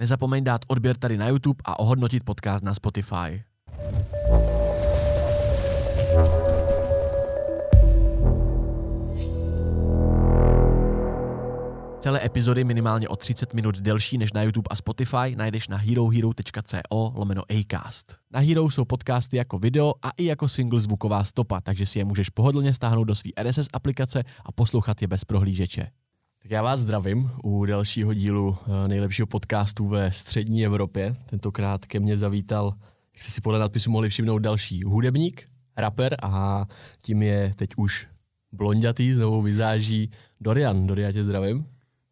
Nezapomeň dát odběr tady na YouTube a ohodnotit podcast na Spotify. Celé epizody minimálně o 30 minut delší než na YouTube a Spotify najdeš na herohero.co/acast. Na Hero jsou podcasty jako video a i jako single zvuková stopa, takže si je můžeš pohodlně stáhnout do své RSS aplikace a poslouchat je bez prohlížeče. Tak já vás zdravím u dalšího dílu nejlepšího podcastu ve střední Evropě. Tentokrát ke mně zavítal, jak jste si podle nadpisu mohli všimnout, další hudebník, rapper a tím je teď už blondětý s novou vizáží Dorian. Dorian, tě zdravím.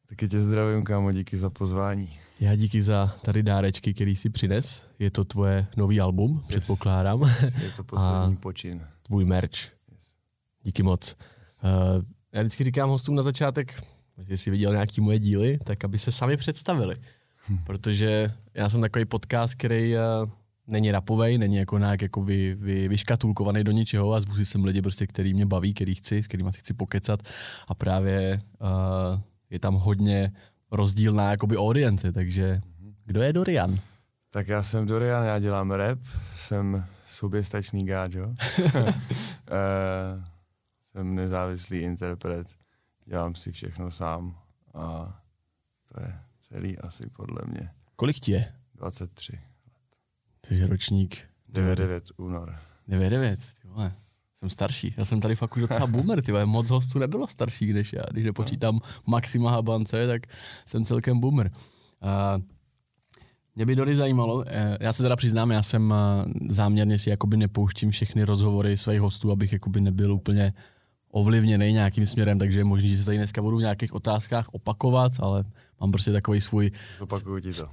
Taky tě zdravím, kámo, díky za pozvání. Já díky za tady dárečky, který si přines. Je to tvoje nový album, yes, předpokládám. Je to poslední počin. Tvůj merch. Yes. Díky moc. Yes. Já vždycky říkám hostům na začátek, jestli jsi viděl nějaký moje díly, tak aby se sami představili. Protože já jsem takový podcast, který není rapovej, není jako nějak jako vyškatulkovaný do ničeho a zvu jsem lidi, prostě, který mě baví, který chci, s kterýma chci pokecat a právě... je tam hodně rozdílná jakoby audience, takže kdo je Dorian? Tak já jsem Dorian, já dělám rap, jsem soběstačný gáčo, jsem nezávislý interpret, dělám si všechno sám a to je celý asi podle mě. Kolik ti je? 23 let. Takže ročník? 99 únor. 99, ty vole. Jsem starší, já jsem tady fakt už docela boomer, ty vole, moc hostů nebylo starších než já, když nepočítám Maxima Habance, tak jsem celkem boomer. Mě by Dory zajímalo, já se teda přiznám, já jsem záměrně si jakoby nepouštím všechny rozhovory svých hostů, abych jakoby nebyl úplně ovlivněný nějakým směrem, takže je možný, že se tady dneska budu v nějakých otázkách opakovat, ale mám prostě takový svůj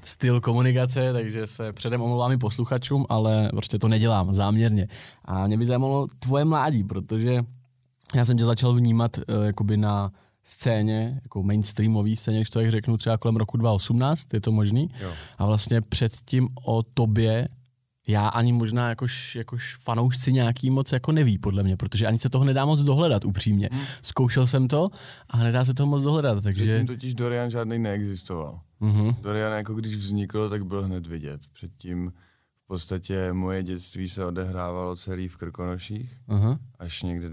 styl komunikace, takže se předem omlouvám i posluchačům, ale prostě to nedělám záměrně. A mě by zajímalo tvoje mládí, protože já jsem tě začal vnímat jakoby na scéně, jako mainstreamový scéně, když to jak řeknu, třeba kolem roku 2018, je to možný? Jo. A vlastně předtím o tobě já ani možná jakož fanoušci nějaký moc jako neví, podle mě, protože ani se toho nedá moc dohledat, upřímně. Zkoušel jsem to a nedá se toho moc dohledat, takže... Předtím totiž Dorian žádný neexistoval. Mm-hmm. Dorian jako když vznikl, tak byl hned vidět. Předtím v podstatě moje dětství se odehrávalo celý v Krkonoších, až někde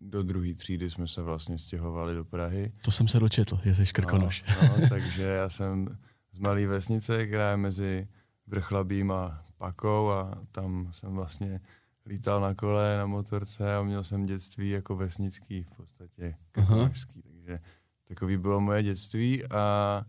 do druhé třídy jsme se vlastně stěhovali do Prahy. To jsem se dočetl, že jsi Krkonoš. No, takže já jsem z malé vesnice, která je mezi Vrchlabím a Pakou a tam jsem vlastně lítal na kole, na motorce a měl jsem dětství jako vesnický v podstatě, krkonošský, takže takový bylo moje dětství a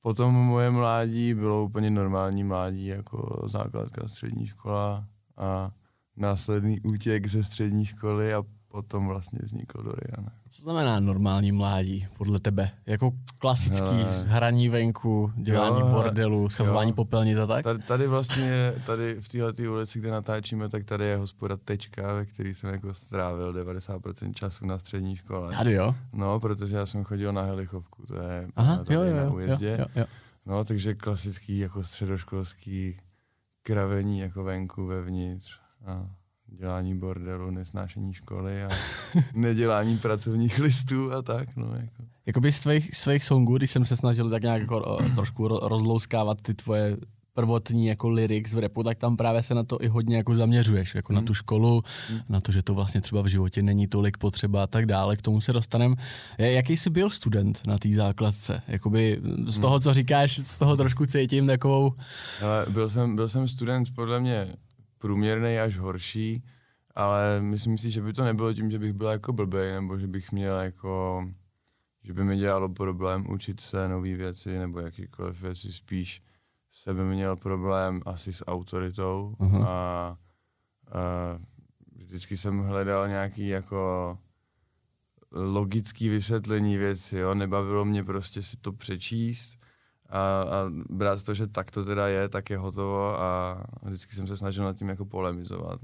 potom moje mládí bylo úplně normální mládí, jako základka, střední škola a následný útěk ze střední školy a potom vlastně vznikl Dorian. Co znamená normální mládí podle tebe? Jako klasický hraní venku, dělání bordelu, schazování popelnic a tak? Tady vlastně, tady v této ulici, kde natáčíme, tak tady je hospoda Tečka, ve který jsem jako strávil 90% času na střední škole. Tady jo? No, protože já jsem chodil na Helichovku, to je na Ujezdě. Jo. No, takže klasický jako středoškolský kravení jako venku, vevnitř. No. Dělání bordelu, nesnášení školy a nedělání pracovních listů a tak. No, jako. Jakoby z tvých songů, když jsem se snažil tak nějak jako trošku rozlouskávat ty tvoje prvotní jako lyrics v rapu, tak tam právě se na to i hodně jako zaměřuješ, jako na tu školu, na to, že to vlastně třeba v životě není tolik potřeba a tak dále, k tomu se dostaneme. Jaký jsi byl student na té základce? Jakoby z toho, co říkáš, z toho trošku cítím takovou... Ale byl jsem student podle mě průměrnej až horší, ale myslím si, že by to nebylo tím, že bych byl jako blbej, nebo že bych měl jako, že by mi dělalo problém učit se nové věci, nebo jakýkoliv věci, spíš se by měl problém asi s autoritou a vždycky jsem hledal nějaký jako logický vysvětlení věci, jo, nebavilo mě prostě si to přečíst, a brát to, že tak to teda je, tak je hotovo a vždycky jsem se snažil nad tím jako polemizovat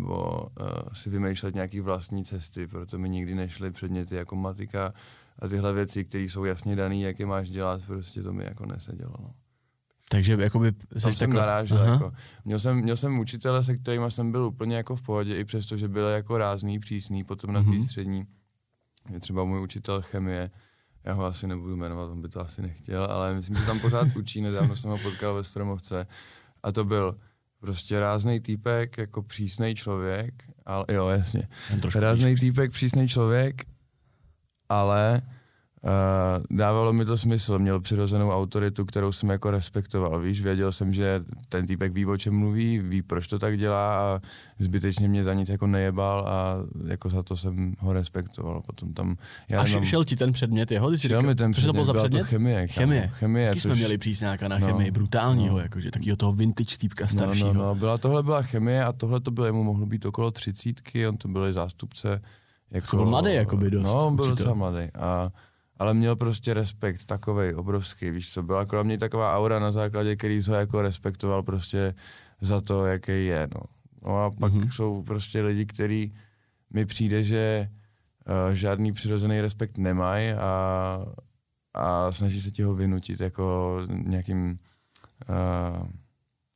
nebo si vymýšlet nějaký vlastní cesty, proto mi nikdy nešly předměty jako matika a tyhle věci, které jsou jasně dané, jak je máš dělat, prostě to mi jako nesedělo. No. Takže jakoby... Tam jsem narážel, jako. Měl jsem učitele, se kterýma jsem byl úplně jako v pohodě, i přesto, že byl jako rázný, přísný, potom na té střední, je třeba můj učitel chemie, Já ho asi nebudu jmenovat, on by to asi nechtěl, ale myslím, že tam pořád učí, nedávno jsem ho potkal ve Stromovce a to byl prostě ráznej týpek, jako přísnej člověk, ale jo, jasně, ráznej týpek, přísnej člověk, ale dávalo mi to smysl, měl přirozenou autoritu, kterou jsem jako respektoval, víš, věděl jsem, že ten týpek ví, o čem mluví, ví, proč to tak dělá a zbytečně mě za nic jako nejebal a jako za to jsem ho respektoval. Potom tam, šel ti ten předmět jeho? Ty si říkal, což to bylo za předmět? Chemie. Taky jsme měli přísňáka na chemii, brutálního, jakože takovýho toho vintage týpka staršího. Tohle byla chemie a tohle to bylo, jemu mohlo být okolo 30, on to byl zástupce. Jako, to byl mladý jakoby dost. No, on byl docela mladý a ale měl prostě respekt takovej obrovský, víš co, byla kolem něj taková aura na základě, který ho jako respektoval prostě za to, jaký je, no. No a pak jsou prostě lidi, kteří mi přijde, že žádný přirozený respekt nemají a snaží se ti ho vynutit jako nějakým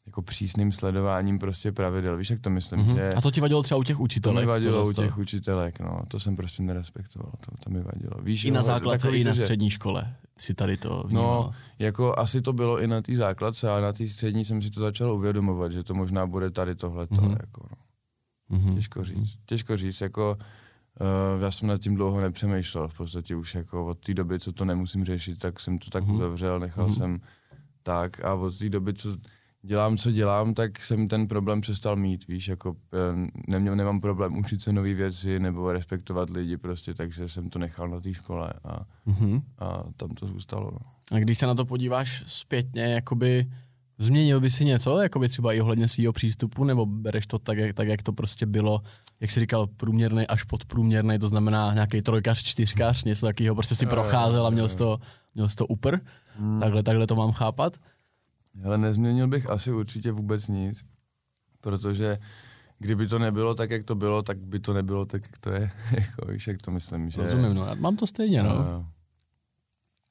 jako přísným sledováním prostě pravidel, víš jak to myslím, že... A to ti vadilo třeba u těch učitelek? To mi vadilo u těch učitelek, no, to jsem prostě nerespektoval, to mi vadilo. Víš, i na základce, i na střední škole si tady to vnímal. No, jako asi to bylo i na té základce, ale na té střední jsem si to začal uvědomovat, že to možná bude tady tohleto, jako no. Těžko říct, jako... já jsem nad tím dlouho nepřemýšlel, v podstatě už jako od té doby, co to nemusím řešit, tak jsem to tak uzavřel, nechal jsem tak a od té doby, co dělám, co dělám, tak jsem ten problém přestal mít, víš, jako nemám problém učit se nové věci nebo respektovat lidi prostě, takže jsem to nechal na té škole a tam to zůstalo. No. A když se na to podíváš zpětně, jakoby změnil by si něco, jakoby třeba i ohledně svýho přístupu, nebo bereš to tak, jak to prostě bylo, jak jsi říkal, průměrnej až podprůměrnej, to znamená nějaký trojkař, čtyřkař, něco takového, prostě si procházel a měl jsi to upr, takhle to mám chápat. Ale nezměnil bych asi určitě vůbec nic, protože kdyby to nebylo tak, jak to bylo, tak by to nebylo tak, jak to je. Jako, víš, jak to myslím, že... Rozumím, no. Já mám to stejně, no.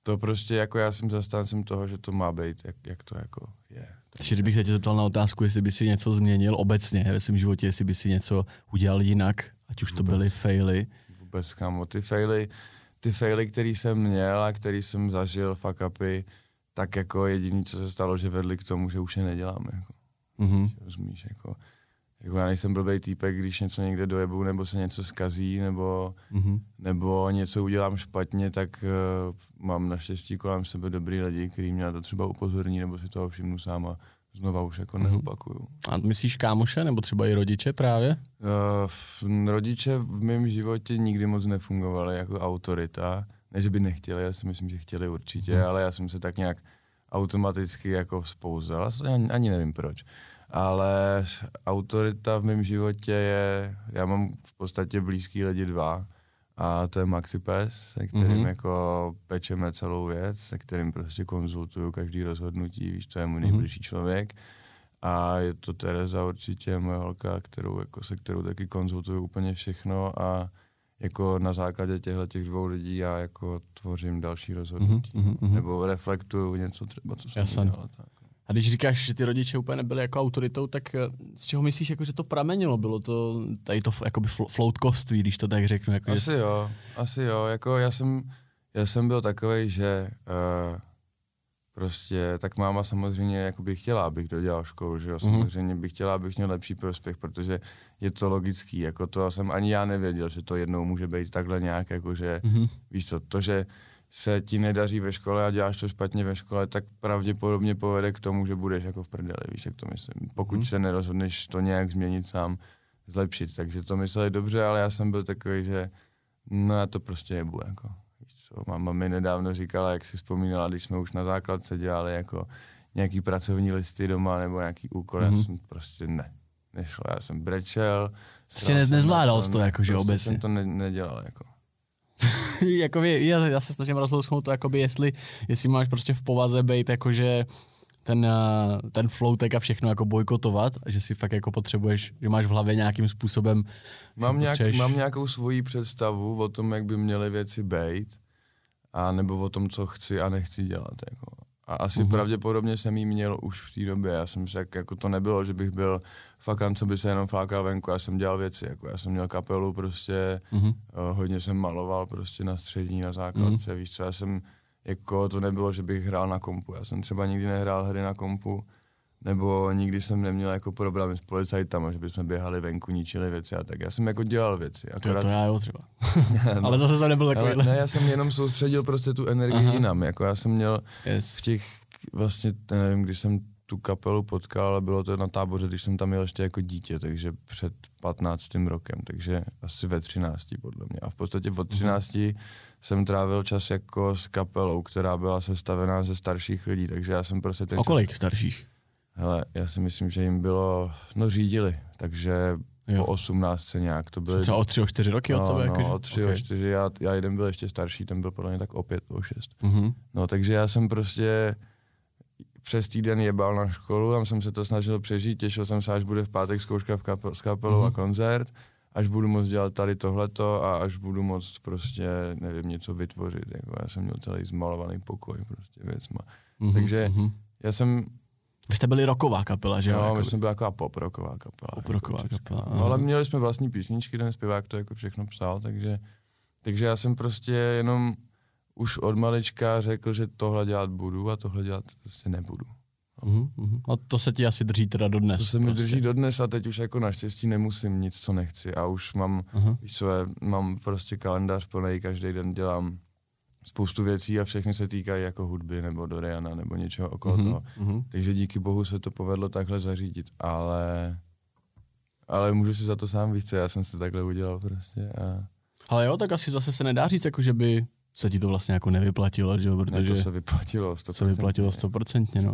To prostě, jako já jsem zastáncem toho, že to má být, jak to jako je. Takže kdybych se tě zeptal na otázku, jestli by si něco změnil obecně ve svém životě, jestli by si něco udělal jinak, ať už to byly faily. Vůbec, kámo, ty faily, který jsem měl a který jsem zažil, fuck upy, tak jako jediné, co se stalo, že vedli k tomu, že už je nedělám, jako. Rozumíš, jako já nejsem blbej týpek, když něco někde dojebu, nebo se něco zkazí, nebo něco udělám špatně, tak mám naštěstí kolem sebe dobrý lidi, kteří mě to třeba upozorní, nebo si toho všimnu sám a znova už jako neopakuju. A myslíš kámoše, nebo třeba i rodiče právě? Rodiče v mém životě nikdy moc nefungovaly jako autorita. Ne, že by nechtěli, já si myslím, že chtěli určitě, ale já jsem se tak nějak automaticky jako vzpouzal, ani nevím proč. Ale autorita v mém životě je, já mám v podstatě blízký lidi dva a to je Maxipes, se kterým jako pečeme celou věc, se kterým prostě konzultuju každý rozhodnutí, víš, to je můj nejbližší člověk. A je to Tereza určitě, moje holka, se kterou taky konzultuju úplně všechno a jako na základě těch dvou lidí já jako tvořím další rozhodnutí, nebo reflektuju něco třeba, co jsem udělal. Tak. A když říkáš, že ty rodiče úplně nebyli jako autoritou, tak z čeho myslíš, jako, že to pramenilo? Bylo to tady to jakoby floutkovství, když to tak řeknu? Jako, asi jo. Jako já jsem byl takovej, že prostě, tak máma samozřejmě jakoby chtěla, abych dodělal školu, že jo, samozřejmě bych chtěla, abych měl lepší prospěch, protože je to logický, jako to jsem ani já nevěděl, že to jednou může být takhle nějak, jakože, víš co, to, že se ti nedaří ve škole a děláš to špatně ve škole, tak pravděpodobně povede k tomu, že budeš jako v prdeli, víš, jak to myslím, pokud se nerozhodneš to nějak změnit sám, zlepšit, takže to mysleli dobře, ale já jsem byl takový, že no já to prostě jebu, jako. Mama mi nedávno říkala, jak si vzpomínala, když jsme už na základce dělali jako nějaký pracovní listy doma nebo nějaký úkol, já jsem prostě nešlo, já jsem brečel. Prostě nezvládal to jakože prostě obecně. Jsem to nedělal jako. Jakoby, já se snažím rozlousknout to, jakoby jestli máš prostě v povaze být jakože ten floutek a všechno jako bojkotovat, že si fakt jako potřebuješ, že máš v hlavě nějakým způsobem... Mám nějakou svoji představu o tom, jak by měly věci být, a nebo o tom, co chci a nechci dělat. Jako. A asi pravděpodobně jsem jí měl už v té době. Já jsem se, jako to nebylo, že bych byl fakant, co by se jenom flákal venku. Já jsem dělal věci, jako já jsem měl kapelu prostě, hodně jsem maloval prostě na střední, na základce, víš co, já jsem, jako to nebylo, že bych hrál na kompu. Já jsem třeba nikdy nehrál hry na kompu, nebo nikdy jsem neměl jako problémy s policajtama, že bychom běhali venku, ničili věci a tak. Já jsem jako dělal věci. Akorát... To já jo třeba. No. Ale zase jsem nebyl takovýhle. Ne, já jsem jenom soustředil prostě tu energii jinam. Jako já jsem měl v těch, vlastně nevím, když jsem tu kapelu potkal, ale bylo to na táboře, když jsem tam jel ještě jako dítě, takže před 15. rokem, takže asi ve 13. podle mě. A v podstatě od 13. jsem trávil čas jako s kapelou, která byla sestavená ze starších lidí, takže já jsem prostě ten. O kolik čas... starších? Hele, já si myslím, že jim bylo, no řídili, takže jo. po 18 nějak to bylo. Třeba o 3 o 4 roky od tebe? No, o 3 o 4, já jeden byl ještě starší, ten byl podle mě tak o 5 o 6. No takže já jsem prostě přes týden jebal na školu, tam jsem se to snažil přežít, těšil jsem se, až bude v pátek zkouška s kapelou a koncert, až budu moct dělat tady tohleto a až budu moct prostě, nevím, něco vytvořit. Jako já jsem měl celý zmalovaný pokoj prostě věcma. Takže já jsem... Vy jste byli rocková kapela, že jo? No, my jsme byli taková poprocková kapela. Poprocková jako kapela. No, ale měli jsme vlastní písničky, ten zpěvák to jako všechno psal, takže já jsem prostě jenom už od malička řekl, že tohle dělat budu a tohle dělat prostě nebudu. A to se ti asi drží teda dodnes. To se mi drží dodnes a teď už jako naštěstí nemusím nic, co nechci. A už mám, mám prostě kalendář plný, každý den dělám spoustu věcí a všechny se týkají jako hudby nebo Doriana nebo něčeho okolo toho. Takže díky bohu se to povedlo takhle zařídit, ale můžu si za to sám, víc, já jsem se takhle udělal prostě. A... Ale jo, tak asi zase se nedá říct, jako že by se ti to vlastně jako nevyplatilo, že jo, protože... Ne, to se vyplatilo 100%. Se vyplatilo 100%, no.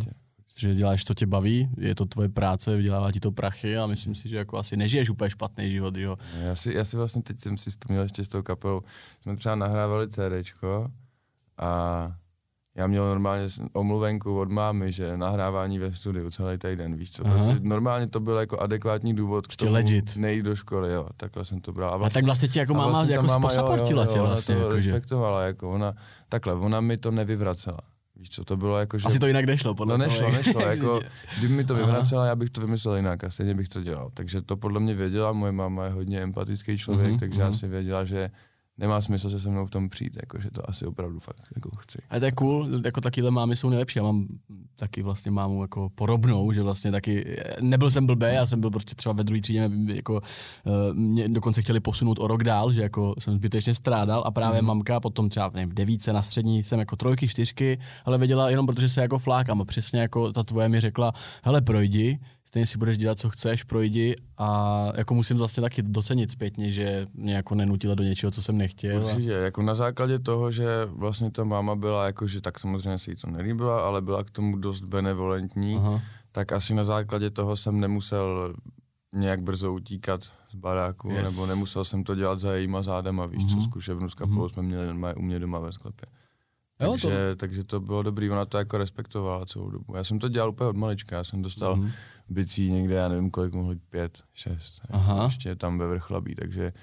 Že děláš, co tě baví, je to tvoje práce, vydělává ti to prachy a myslím si, že jako asi nežiješ úplně špatný život, že jo. Já si vlastně teď jsem si vzpomněl ještě s tou kapelou, jsme třeba nahrávali CDčko a já měl normálně omluvenku od mámy, že nahrávání ve studiu celý týden, víš co, prostě normálně to byl jako adekvátní důvod k tomu nejít do školy, jo, takhle jsem to bral. A tak vlastně ti jako máma vlastně jako sposaportila tě vlastně. Ona to respektovala, jako ona, takhle, ona mi to nevyvracela. Víš co, to bylo jako, že... Asi to jinak nešlo, podle mě. No nešlo, jako, kdyby mi to vyvracela, já bych to vymyslel jinak a stejně bych to dělal. Takže to podle mě věděla, moje máma je hodně empatický člověk, takže já si věděla, že nemá smysl se se mnou v tom přijít, jako, že to asi opravdu fakt jako chci. A to je cool, jako takýhle mámy jsou nejlepší, já mám taky vlastně mámu jako podobnou, že vlastně taky, nebyl jsem blbý, já jsem byl prostě třeba ve druhé třídě, jako mě dokonce chtěli posunout o rok dál, že jako jsem zbytečně strádal a právě mamka potom třeba nevím, v 9 na střední jsem jako 3, 4, ale věděla jenom protože se jako flákám a přesně jako ta tvoje mi řekla, hele projdi, stejně si budeš dělat, co chceš, projdi a jako musím vlastně taky docenit zpětně, že mě jako nenutila do něčeho, co jsem nechtěl. Určitě, jako na základě toho, že vlastně ta máma byla jako, že tak samozřejmě se jí to nelíbila, ale byla k tomu dost benevolentní, tak asi na základě toho jsem nemusel nějak brzo utíkat z baráku, nebo nemusel jsem to dělat za jejíma zádama, víš co, zkušebnu s kapelou jsme měli u mě doma ve sklepě. Takže to bylo dobrý, ona to jako respektovala celou dobu. Já jsem to dělal úplně od malička, já jsem dostal bicí někde, já nevím kolik, mohli 5, 6, ještě tam ve Vrchlabí, takže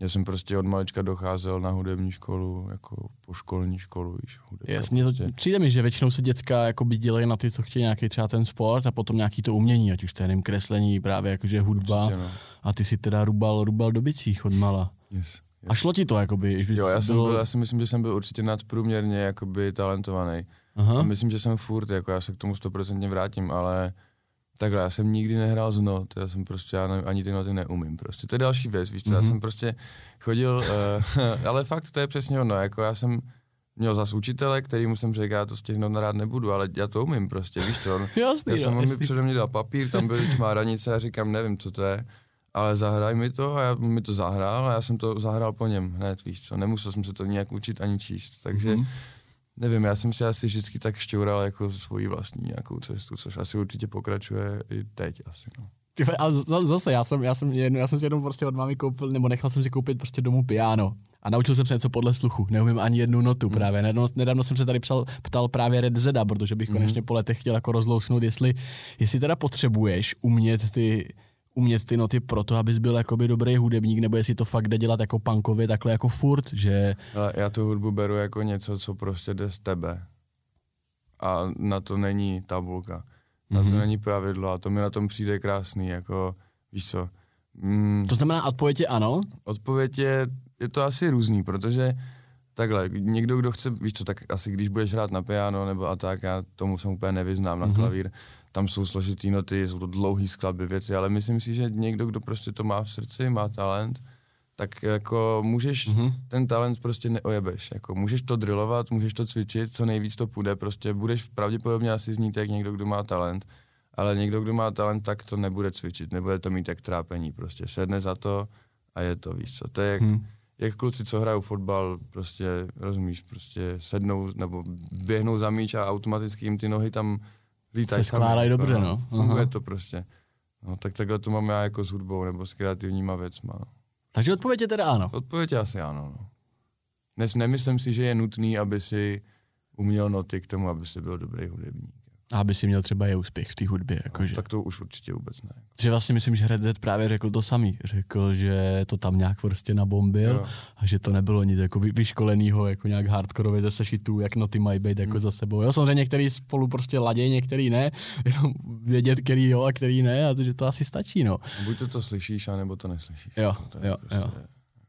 já jsem prostě od malička docházel na hudební školu, jako po školní školu, víš, hudebka. Jasně, prostě. Přijde mi, že většinou se děcka jako by dělají na ty, co chtějí nějaký třeba ten sport a potom nějaký to umění, ať už to jenom kreslení, právě jakože hudba. Určitě, no. A ty si teda rubal do bicích od mala. Yes. A šlo ti to, jakoby? Jo, já si myslím, že jsem byl určitě nadprůměrně jakoby talentovaný. A myslím, že jsem furt, jako já se k tomu 100% vrátím, ale takhle, já jsem nikdy nehrál z not, já jsem prostě, ani ty noty neumím prostě. To je další věc, víš co, já jsem prostě chodil, ale fakt to je přesně ono, jako já jsem měl zas učitele, kterýmu jsem řekl, já to z těch not rád nebudu, ale já to umím prostě, víš co. Jasný, já jsem mi přede mě dal papír, tam byly tmáranice a říkám, nevím, co to je. Ale zahraj mi to a mi to zahrál a já jsem to zahrál po něm hned, víš co, nemusel jsem se to nějak učit ani číst, takže nevím, já jsem si asi vždycky tak šťoural jako svoji vlastní nějakou cestu, což asi určitě pokračuje i teď asi, no. Tyve, ale zase, já jsem si jenom prostě od mámy koupil, nebo nechal jsem si koupit prostě domů piano. A naučil jsem se něco podle sluchu, neumím ani jednu notu právě. Nedávno jsem se tady ptal právě Red Z, protože bych konečně po letech chtěl jako rozlousnout, jestli teda potřebuješ umět ty noty proto, abys byl jakoby dobrý hudebník, nebo jestli to fakt jde dělat jako punkově takhle jako furt, že... Ale já tu hudbu beru jako něco, co prostě jde z tebe. a na to není tabulka. Na to není pravidlo a to mi na tom přijde krásný, jako víš co. To znamená odpověď je ano? Odpověď je to asi různý, protože takhle, někdo, kdo chce, víš co, tak asi když budeš hrát na piano nebo a tak, já tomu jsem úplně nevyznám na klavír, tam jsou složitý noty, jsou to dlouhý skladby věci, ale myslím si, že někdo, kdo prostě to má v srdci, má talent, tak jako můžeš, ten talent prostě neojebeš, jako můžeš to drillovat, můžeš to cvičit, co nejvíc to půjde, prostě budeš pravděpodobně asi znít jak někdo, kdo má talent, ale někdo, kdo má talent, tak to nebude cvičit, nebude to mít jak trápení, prostě sedne za to a je to, víš co, to je jak kluci, co hrajou fotbal, prostě, rozumíš, prostě sednou nebo běhnou za míč a automaticky jim ty nohy tam lítají. Se skládají dobře, no. Funguje to prostě. No, tak takhle to mám já jako s hudbou nebo s kreativníma věcma. No. Takže odpověď je teda ano. Odpověď je asi ano, no. Nemyslím si, že je nutný, aby si uměl noty k tomu, aby si byl dobrý hudebník. A aby si měl třeba je úspěch v té hudbě, jakože. No, tak to už určitě vůbec ne. Třeba si myslím, že Red Z právě řekl to samý. Řekl, že to tam nějak prostě nabombil a že to nebylo nic jako vyškolenýho, jako nějak hardkorově ze sešitů, jak noty mají být jako za sebou. Jo, samozřejmě některý spolu prostě laděj, některý ne, jenom vědět, který jo a který ne, a to, že to asi stačí, no. Buď to slyšíš, anebo to neslyšíš. Jo.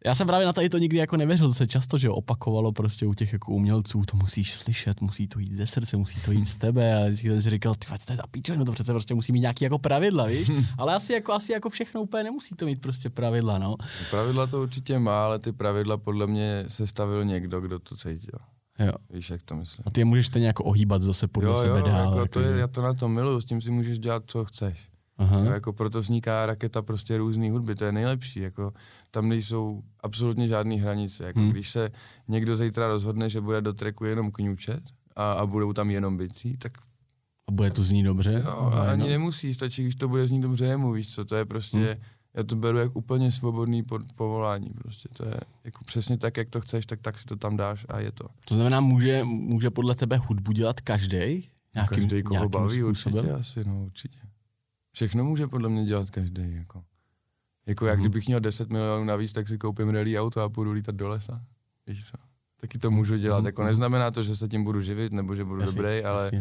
Já jsem právě na tady to nikdy jako nevěřil, to se často, že opakovalo prostě u těch jako umělců, to musíš slyšet, musí to jít ze srdce, musí to jít z tebe, a vždycky jsem si říkal, ty to je ta píčo, no to přece prostě musí mít nějaký jako pravidla, víš, ale asi jako všechno úplně nemusí to mít prostě pravidla, no. Pravidla to určitě má, ale ty pravidla podle mě sestavil někdo, kdo to cítil. Jo. Víš, jak to myslím. A ty je můžeš stejně jako ohýbat zase podle sebe dál. Jako to je, já to na to miluju, s tím si můžeš dělat, co chceš. Aha. Jako proto vzniká raketa prostě různý hudby, to je nejlepší, jako tam nejsou absolutně žádný hranice, jako když se někdo zítra rozhodne, že bude do tracku jenom kňučet a budou tam jenom bicí, tak... A bude to znít dobře? No, ani nemusí, stačí, když to bude znít dobře jemu, víš co, to je prostě, já to beru jak úplně svobodný povolání, prostě to je jako přesně tak, jak to chceš, tak si to tam dáš a je to. To znamená, může podle tebe hudbu dělat každej? Každej, koho baví, určitě asi, no určitě. Všechno může podle mě dělat každý. Jako já kdybych měl 10 milionů navíc, tak si koupím rally auto a půjdu lítat do lesa. Víš co? Taky to můžu dělat. Jako neznamená to, že se tím budu živit, nebo že budu dobrý, ale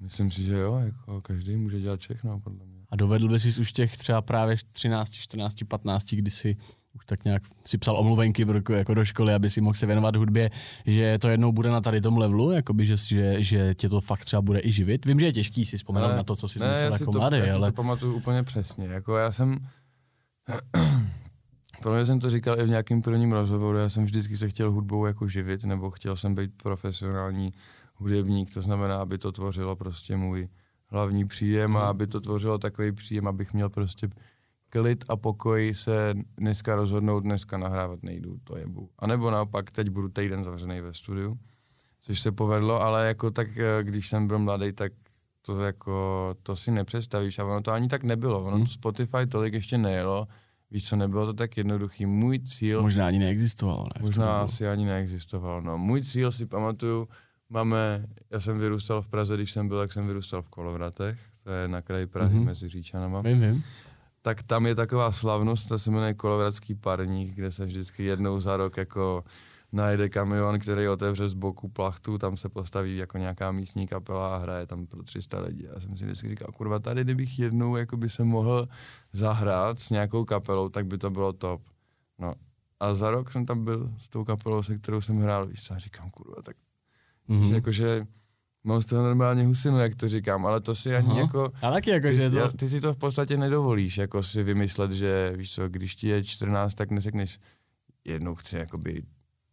myslím si, že jo, jako každý může dělat všechno podle mě. A dovedl bys jsi už těch třeba právě 13, 14, 15, kdy si už tak nějak si psal omluvenky jako do školy, aby si mohl se věnovat hudbě, že to jednou bude na tady tom levelu, jakoby, že tě to fakt třeba bude i živit. Vím, že je těžký si vzpomenout na to, co jsi myslel jako mladý, ale... Já si to pamatuju úplně přesně, jako já jsem... Protože jsem to říkal i v nějakém prvním rozhovoru, já jsem vždycky se chtěl hudbou jako živit, nebo chtěl jsem být profesionální hudebník, to znamená, aby to tvořilo prostě můj hlavní příjem a aby to tvořilo takový příjem, abych měl prostě... klid a pokoj se dneska rozhodnout, dneska nahrávat nejdu, to jebu. A nebo naopak, teď budu týden zavřený ve studiu, což se povedlo, ale jako tak, když jsem byl mladý, tak to jako, to si nepředstavíš a ono to ani tak nebylo, ono to Spotify tolik ještě nejelo, víš co, nebylo to tak jednoduchý, můj cíl... Možná ani neexistoval, ne? Možná asi ani neexistoval, no. Můj cíl si pamatuju, já jsem vyrůstal v Praze, když jsem byl, jak jsem vyrůstal v Kolovratech, to je na kraji Prahy, Meziříčanama. Vím. Tak tam je taková slavnost, ta se jmenuje Kolovratský parník, kde se vždycky jednou za rok jako najde kamion, který otevře z boku plachtu, tam se postaví jako nějaká místní kapela a hraje tam pro 300 lidí. Já jsem si vždycky říkal, kurva, tady kdybych jednou jakoby se mohl zahrát s nějakou kapelou, tak by to bylo top. No a za rok jsem tam byl s tou kapelou, se kterou jsem hrál, víš co, a říkám, kurva, tak jakože... Mám z toho normálně husinu, jak to říkám, ale to si ani jako... Ale taky jako, že to... Ty si to v podstatě nedovolíš, jako si vymyslet, že víš co, když ti je 14, tak neřekneš jednou chci, jakoby...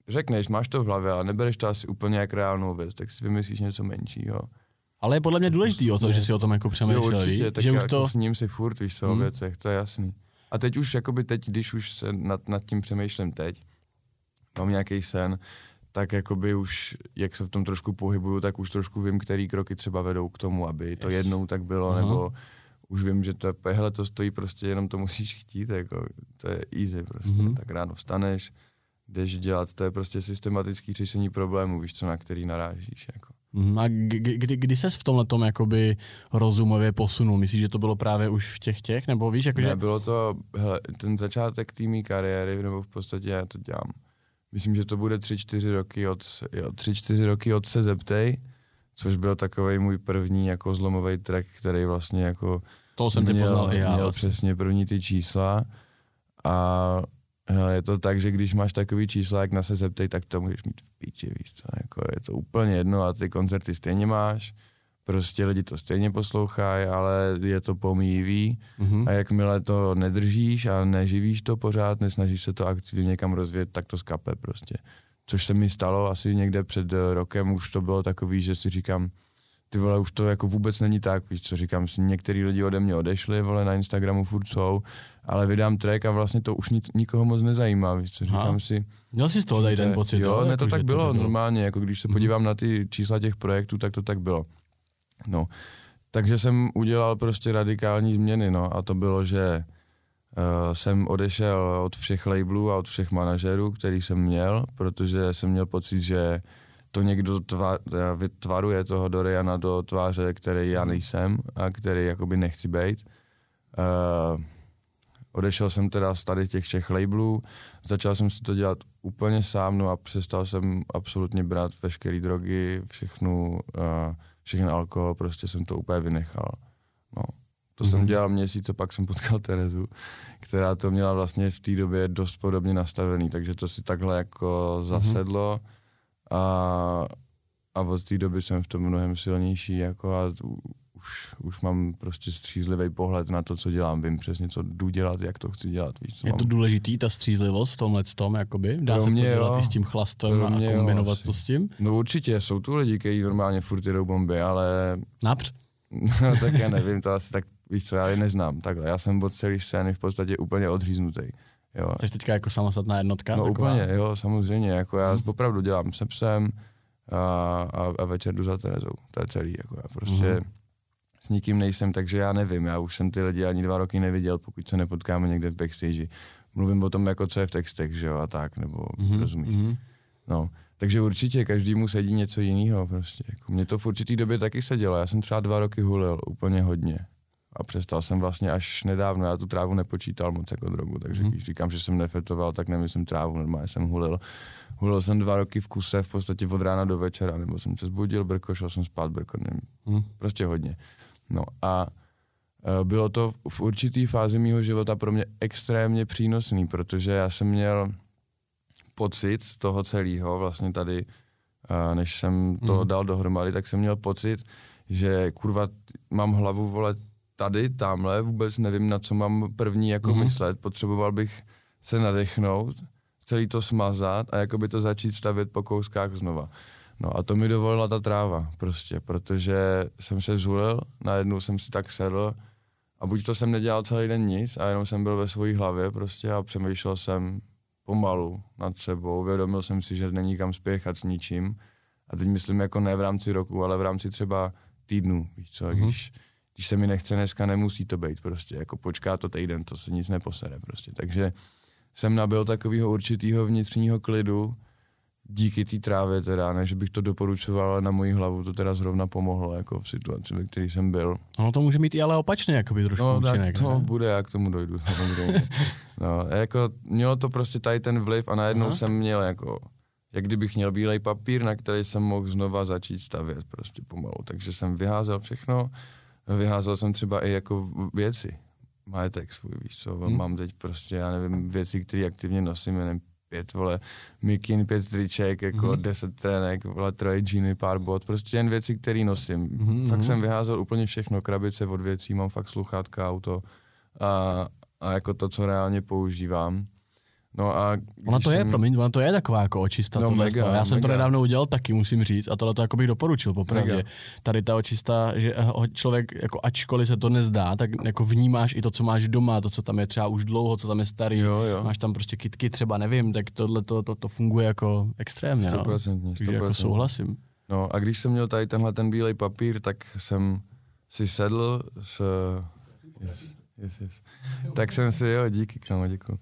Řekneš, máš to v hlavě, ale nebereš to asi úplně jak reálnou věc, tak si vymyslíš něco menšího. Ale je podle mě důležitý o to, že si o tom jako přemýšlel, určitě, tak že už to... s ním si furt víš co o věcech, to je jasný. A teď už, jakoby teď, když už se nad tím přemýšlím teď, mám nějaký sen, tak jakoby už, jak se v tom trošku pohybuju, tak už trošku vím, který kroky třeba vedou k tomu, aby to jednou tak bylo, nebo už vím, že to, hele, to stojí prostě, jenom to musíš chtít, jako, to je easy prostě, tak ráno vstaneš, jdeš dělat, to je prostě systematické řešení problémů, víš co, na který narážíš, jako. A kdy ses v tomhletom jakoby rozumově posunul? Myslíš, že to bylo právě už v těch, nebo víš, jakože... Ne, bylo to, hele, ten začátek té mý kariéry, nebo v podstatě já to dělám. Myslím, že to bude 3-4 roky od se zeptej, což byl takovej můj první jako zlomový track, který vlastně jako... To jsem tě poznal i já. Měl vlastně přesně první ty čísla a je to tak, že když máš takový čísla, jak na se zeptej, tak to můžeš mít v píči, víš co, jako je to úplně jedno a ty koncerty stejně máš, prostě lidi to stejně poslouchají, ale je to pomíjivý a jakmile to nedržíš a neživíš to pořád, nesnažíš se to aktivně někam rozvíjet, tak to skape prostě. Což se mi stalo asi někde před rokem, už to bylo takový, že si říkám, ty vole, už to jako vůbec není tak, víš co, říkám si, některý lidi ode mě odešli, vole, na Instagramu furt jsou, ale vydám track a vlastně to už nikoho moc nezajímá, víš co, říkám si. Měl jsi z toho tady ten pocit? Jo, ne, to tak bylo normálně, jako když se podívám na ty čísla těch projektů, tak to tak bylo. No, takže jsem udělal prostě radikální změny, no, a to bylo, že jsem odešel od všech labelů a od všech manažerů, který jsem měl, protože jsem měl pocit, že to někdo vytvaruje toho Doriana do tváře, který já nejsem a který jakoby nechci být. Odešel jsem teda z tady těch všech labelů, začal jsem si to dělat úplně sám, no a přestal jsem absolutně brát veškeré drogy, všechny alkohol, prostě jsem to úplně vynechal. No. To jsem dělal měsíc a pak jsem potkal Terezu, která to měla vlastně v té době dost podobně nastavený, takže to si takhle jako zasedlo a od té doby jsem v tom mnohem silnější jako a už mám prostě střízlivý pohled na to, co dělám, vím přesně, co jdu dělat, jak to chci dělat. Víš, je to důležitý, ta střízlivost v tomhletom, jakoby? Dá se to dělat i s tím chlastem a kombinovat to s tím? No určitě, jsou tu lidi, kteří normálně furt jedou bomby, ale... Např? No, tak já nevím, to asi tak, víš co, já je neznám, takhle, já jsem od celé scény v podstatě úplně odříznutý. Jo. Jsi teďka jako samostatná jednotka? No taková? Úplně, jo, samozřejmě, jako já opravdu dělám se psem a večer jdu za Terezou, to je celý, jako já prostě s nikým nejsem, takže já nevím, já už jsem ty lidi ani 2 roky neviděl, pokud se nepotkáme někde v backstage, mluvím o tom, jako co je v textech, že jo, a tak, nebo rozumíš, no. Takže určitě každému sedí něco jiného prostě. Jako mě to v určitý době taky sedělo. Já jsem třeba 2 roky hulil úplně hodně. A přestal jsem vlastně až nedávno, já tu trávu nepočítal moc jako drogu, takže když říkám, že jsem nefetoval, tak nemyslím trávu, normálně jsem hulil. Hulil jsem 2 roky v kuse, v podstatě od rána do večera, nebo jsem se zbudil, brko, šel jsem spát, brko, nevím. Prostě hodně. No a bylo to v určitý fázi mýho života pro mě extrémně přínosný, protože já jsem měl pocit z toho celého, vlastně tady, než jsem to dal dohromady, tak jsem měl pocit, že kurva, mám hlavu, vole, tady, tamhle, vůbec nevím, na co mám první jako myslet, potřeboval bych se nadechnout, celý to smazat a jakoby to začít stavět po kouskách znova. No a to mi dovolila ta tráva prostě, protože jsem se zhulil, najednou jsem si tak sedl a buď to jsem nedělal celý den nic a jenom jsem byl ve své hlavě prostě a přemýšlel jsem pomalu nad sebou, uvědomil jsem si, že není kam spěchat s ničím a teď myslím jako ne v rámci roku, ale v rámci třeba týdnu, víš co, když se mi nechce dneska, nemusí to být prostě, jako počká to týden, to se nic neposere prostě, takže jsem nabyl takového určitého vnitřního klidu díky té trávě teda, než bych to doporučoval, ale na moji hlavu to teda zrovna pomohlo jako v situaci, ve který jsem byl. No to může mít i ale opačně, jakoby trošku účinek. No to bude, já k tomu dojdu. No, jako mělo to prostě tady ten vliv a najednou jsem měl jako, jak kdybych měl bílej papír, na který jsem mohl znova začít stavět prostě pomalu, takže jsem vyházel všechno, vyházel jsem třeba i jako věci, majetek svůj, víš co, mám teď prostě, já nevím, věci, které aktivně nosím, jenom 5, vole, mikin, 5 triček, jako 10 trenek, vole, 3 džíny, pár bot, prostě jen věci, které nosím. Fakt jsem vyházel úplně všechno, krabice od věcí, mám fakt sluchátka, auto a jako to, co reálně používám. No a to je taková jako očista. No mega, já jsem to nedávno udělal taky, musím říct, a tohle to jako bych doporučil popravdě. Mega. Tady ta očista, že člověk, jako ačkoliv se to nezdá, tak jako vnímáš i to, co máš doma, to, co tam je třeba už dlouho, co tam je starý, jo. Máš tam prostě kytky třeba, nevím, tak tohle to funguje jako extrémně. 100%. Takže jako souhlasím. No a když jsem měl tady tenhle ten bílej papír, tak jsem si sedl s... Yes. Tak jsem si, díky, kámo, děkuju.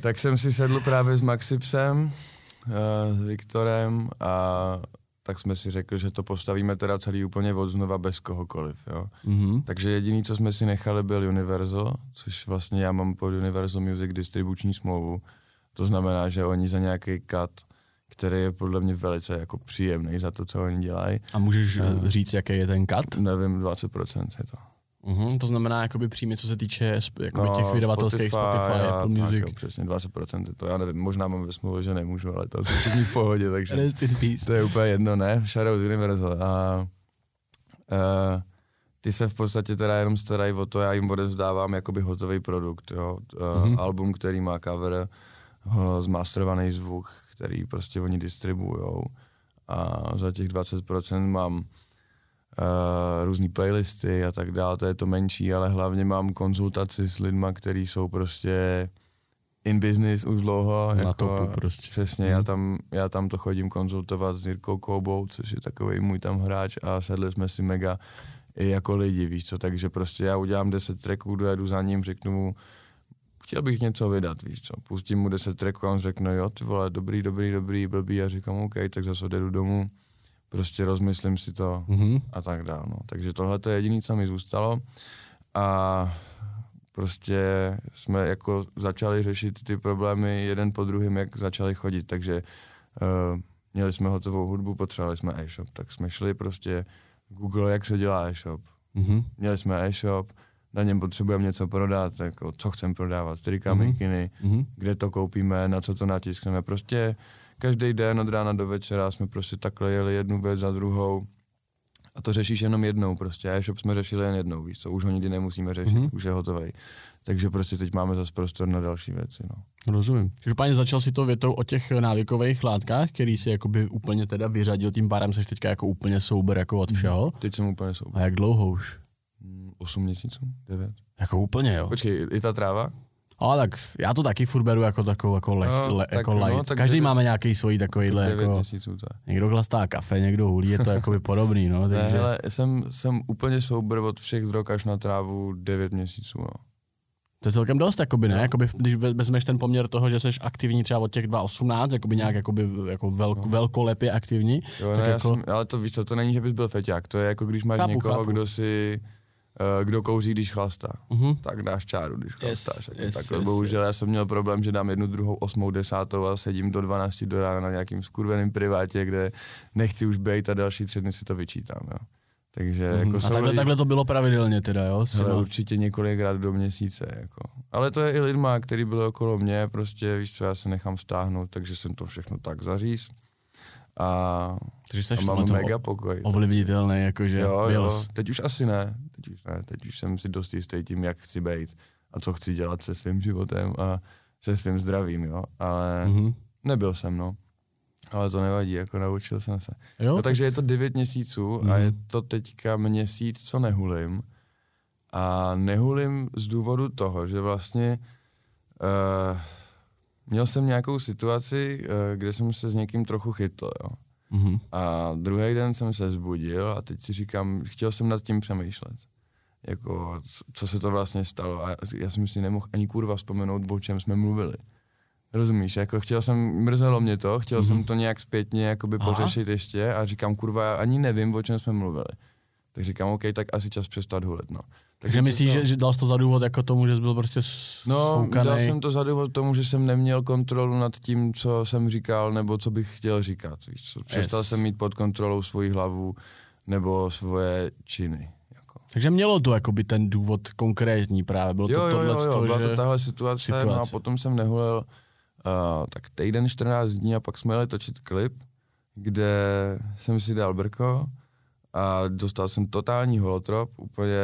Tak jsem si sedl právě s Maxipesem, s Viktorem a tak jsme si řekli, že to postavíme teda celý úplně od znova bez kohokoliv, jo. Takže jediný, co jsme si nechali, byl Universal, což vlastně já mám pod Universal Music distribuční smlouvu, to znamená, že oni za nějaký cut který je podle mě velice jako příjemný za to, co oni dělají. A můžeš říct, jaký je ten cut? Nevím, 20% je to. Uhum, to znamená jakoby příjmy, co se týče jakoby, těch vydavatelských Spotify, Apple Music. Tak, jo, přesně, 20% je to, já nevím, možná mám ve smlouvě, že nemůžu, ale to asi všichni v pohodě, takže to je úplně jedno, ne? Shoutout Universal. Ty se v podstatě teda jenom starají o to, já jim odevzdávám jakoby hotový produkt, jo? Album, který má cover, zmasterovaný zvuk, který prostě oni distribujou a za těch 20% mám různý playlisty a tak dále, to je to menší, ale hlavně mám konzultaci s lidma, kteří jsou prostě in business už dlouho. Na jako, topu prostě. Přesně, já tam to chodím konzultovat s Nirkou Koubou, což je takový můj tam hráč a sedli jsme si mega i jako lidi, víš co, takže prostě já udělám 10 tracků, dojedu za ním, řeknu mu, chtěl bych něco vydat, víš co, pustím mu 10 tracků a on řekne, jo ty vole, dobrý, blbý, a říkám OK, tak zase jdu domů. Prostě rozmyslím si to a tak dál. No. Takže tohle to je jediné, co mi zůstalo. A prostě jsme jako začali řešit ty problémy jeden po druhém, jak začali chodit. Takže měli jsme hotovou hudbu, potřebovali jsme e-shop. Tak jsme šli prostě Google, jak se dělá e-shop. Měli jsme e-shop, na něm potřebujeme něco prodat, jako co chceme prodávat, trika, mikiny, kde to koupíme, na co to natiskneme. Prostě každý den od rána do večera jsme prostě takhle jeli jednu věc za druhou a to řešíš jenom jednou prostě. E-shop jsme řešili jen jednou, víš co, už ho nikdy nemusíme řešit, už je hotovej. Takže prostě teď máme zase prostor na další věci, no. Rozumím. Každopádně začal si to větou o těch návykových látkách, který si jakoby úplně teda vyřadil, tím pádem jsi teďka jako úplně sober jako od všeho. Teď jsem úplně sober. A jak dlouho už? 8 měsíců, 9. Jako úplně, jo. Počkej, i ta tráva? A tak já to taky furt beru jako takovou jako, jako light. No, každý máme nějaký svojí takovýhle jako měsíců, tak. Někdo chlastá kafe, někdo hulí, je to jakoby podobný, no. Takže... Ne, hele, jsem úplně soubr od všech drog až na trávu 9 měsíců, no. To je celkem dost, jakoby, ne? Jakoby, když vezmeš ten poměr toho, že jsi aktivní třeba od těch 2.18, jakoby nějak jako velkolepě aktivní. Jo, tak ne, jako... ale to víš co, to není, že bys byl feťák, to je jako když máš chápu někoho. Kdo si... Kdo kouří, když chlastá, tak dáš čáru, když chlastáš. Takhle bohužel já jsem měl problém, že dám jednu, druhou, 8., 10. a sedím do 12 do rána na nějakým skurveným privátě, kde nechci už bejt a další 3 dny si to vyčítám. Jo. Takže, jako a takhle to bylo pravidelně teda, jo? Ale určitě několikrát do měsíce. Jako. Ale to je i lidma, který byli okolo mě, prostě víš co, já se nechám stáhnout, takže jsem to všechno tak zaříz. A mám mega pokoj. Ovlivnitelný, jakože. Jo, teď už ne. Teď už jsem si dost jistý tím, jak chci být a co chci dělat se svým životem a se svým zdravím, jo. Ale nebyl jsem, no. Ale to nevadí, jako naučil jsem se. Jo, no, takže je to 9 měsíců a je to teďka měsíc, co nehulím. A nehulím z důvodu toho, že vlastně měl jsem nějakou situaci, kde jsem se s někým trochu chytl, jo. A druhý den jsem se zbudil a teď si říkám, chtěl jsem nad tím přemýšlet. Jako, co se to vlastně stalo a já jsem si nemohl ani kurva vzpomenout, o čem jsme mluvili. Rozumíš, jako mrzelo mě to, chtěl jsem to nějak zpětně jakoby pořešit ještě a říkám, kurva, já ani nevím, o čem jsme mluvili. Tak říkám, OK, tak asi čas přestat hulit, no. Takže myslíš, že dal jsi to za důvod jako tomu, že jsi byl prostě soukanej? No, dal jsem to za důvod tomu, že jsem neměl kontrolu nad tím, co jsem říkal, nebo co bych chtěl říkat. Víš co? Přestal jsem mít pod kontrolou svoji hlavu nebo svoje činy. Jako. Takže mělo to jakoby ten důvod konkrétní právě, bylo to tohleto, že... byla to tahle situace. No a potom jsem nehulil tak týden, 14 dní a pak jsme jeli točit klip, kde jsem si dal brko. A dostal jsem totální holotrop, úplně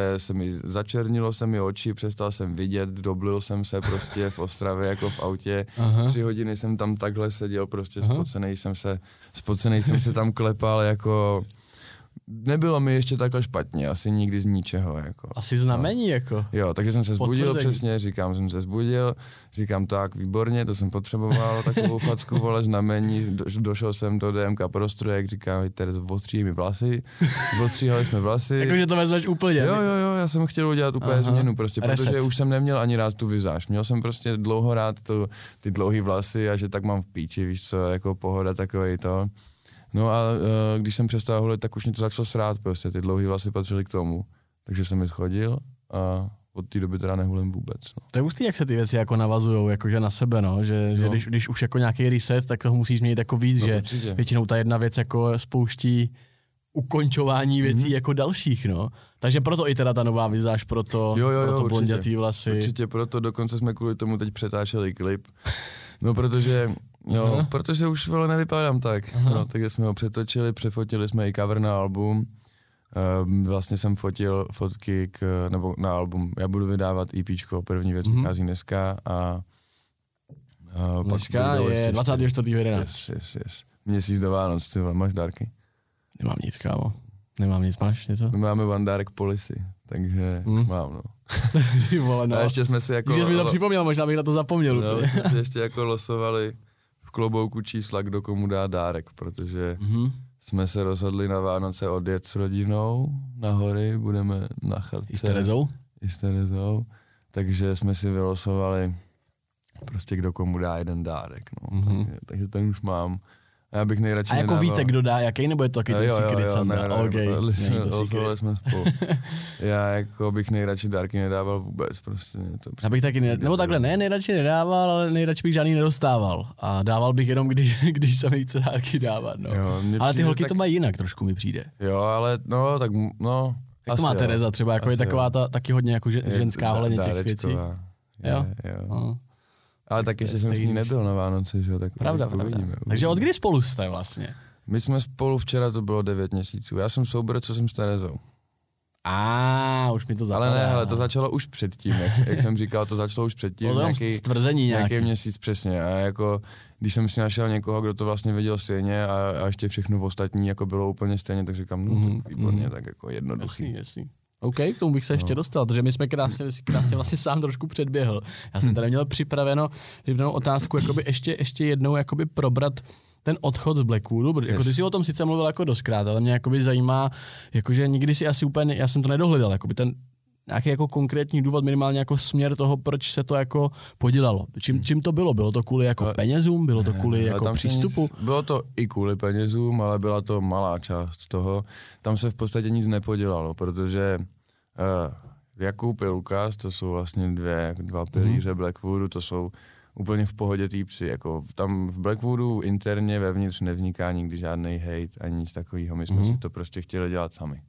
začernilo se mi oči, přestal jsem vidět, doblil jsem se prostě v Ostravě jako v autě. 3 hodiny jsem tam takhle seděl, prostě spocenej jsem se tam klepal, jako nebylo mi ještě takhle špatně, asi nikdy z ničeho, jako. Asi znamení, no. Jako. Jo, takže jsem se zbudil, přesně, říkám tak, výborně, to jsem potřeboval, takovou facku, vole, znamení, došel jsem do DMK prostroje, jak říkám, Terezo, ostříhali jsme vlasy. Jakože to vezmeš úplně. Jo, já jsem chtěl udělat úplně změnu, prostě, protože už jsem neměl ani rád tu vizáž, měl jsem prostě dlouho rád ty dlouhý vlasy a že tak mám v píči, víš co, jako pohoda, takovej to. No a když jsem přestal hulit, tak už mě to začalo srát prostě, ty dlouhý vlasy patřily k tomu. Takže jsem je schodil a od té doby teda nehulím vůbec. No. To je hustý, jak se ty věci jako navazujou jakože na sebe, no, že když už jako nějaký reset, tak toho musíš měnit jako víc, no, že určitě. Většinou ta jedna věc jako spouští ukončování věcí jako dalších, no. Takže proto i teda ta nová vizáž, proto blondětý vlasy. Určitě proto, dokonce jsme kvůli tomu teď přetáčeli klip. No protože už vole nevypadám tak. No, takže jsme ho přetočili, přefotili jsme i cover na album. Vlastně jsem fotil fotky nebo na album. Já budu vydávat EPčko, první věc vychází dneska a dneska je 24.11. Yes. Měsíc do Vánoc, ty vole, máš dárky? Nemám nic, kámo. Nemám nic, máš něco? My máme one dark policy, takže mám, no. Ty vole, no. A ještě jsme si jako... Když jsi mi to připomněl, možná bych na to zapomněl. No, jsme si ještě jako losovali v klobouku čísla, kdo komu dá dárek, protože jsme se rozhodli na Vánoce odjet s rodinou na hory, budeme na chatce. I s Terezou. Takže jsme si vylosovali prostě kdo komu dá jeden dárek, no. Takže ten už mám. Já bych nejradši nedával. A jako víte, kdo dá jaký, nebo je to taky ten secret Santa? Losovali jsme spolu. Já jako bych nejradši dárky nedával vůbec, prostě. Já bych taky nejradši nedával, ale nejradši bych žádný nedostával. A dával bych jenom, když se mi chce dárky dávat, no. Jo, ale ty holky tak... to mají jinak, trošku mi přijde. Jo, ale no, tak no. Jak to má Tereza třeba, jako asi je taková ta, taky hodně jako ženská hledně těch věcí. Jo. Ale taky ještě jsem s ní nebyl na Vánoce, že jo, tak pravda. Uvidíme. Takže od kdy spolu jste vlastně? My jsme spolu, včera to bylo 9 měsíců, já jsem soubor, co jsem s Terezou. Už mi to zapadá. Ale ne, hele, to začalo už předtím, jak jsem říkal, to začalo už předtím. To nějaký měsíc přesně a jako, když jsem si našel někoho, kdo to vlastně viděl stejně a ještě všechno v ostatní jako bylo úplně stejně, tak říkám, tak výborně, tak jako jednoduchý. Jasný. OK, k tomu bych se ještě dostal, protože my jsme krásně vlastně sám trošku předběhl. Já jsem tady měl připravenou otázku, jakoby ještě jednou jakoby probrat ten odchod z Blackwoodu, protože jako ty si o tom sice mluvil jako doskrát, ale mě jakoby zajímá, jakože nikdy si asi úplně, já jsem to nedohledal, jakoby ten nějaký jako konkrétní důvod, minimálně jako směr toho, proč se to jako podělalo. Čím to bylo? Bylo to kvůli jako penězům? Bylo to kvůli jako přístupu? Bylo to i kvůli penězům, ale byla to malá část toho. Tam se v podstatě nic nepodělalo, protože Jakub a Lukáš, to jsou vlastně dva pilíře Blackwoodu, to jsou úplně v pohodě týpci. Jako tam v Blackwoodu interně vevnitř nevzniká nikdy žádnej hate ani nic takového. My jsme si to prostě chtěli dělat sami.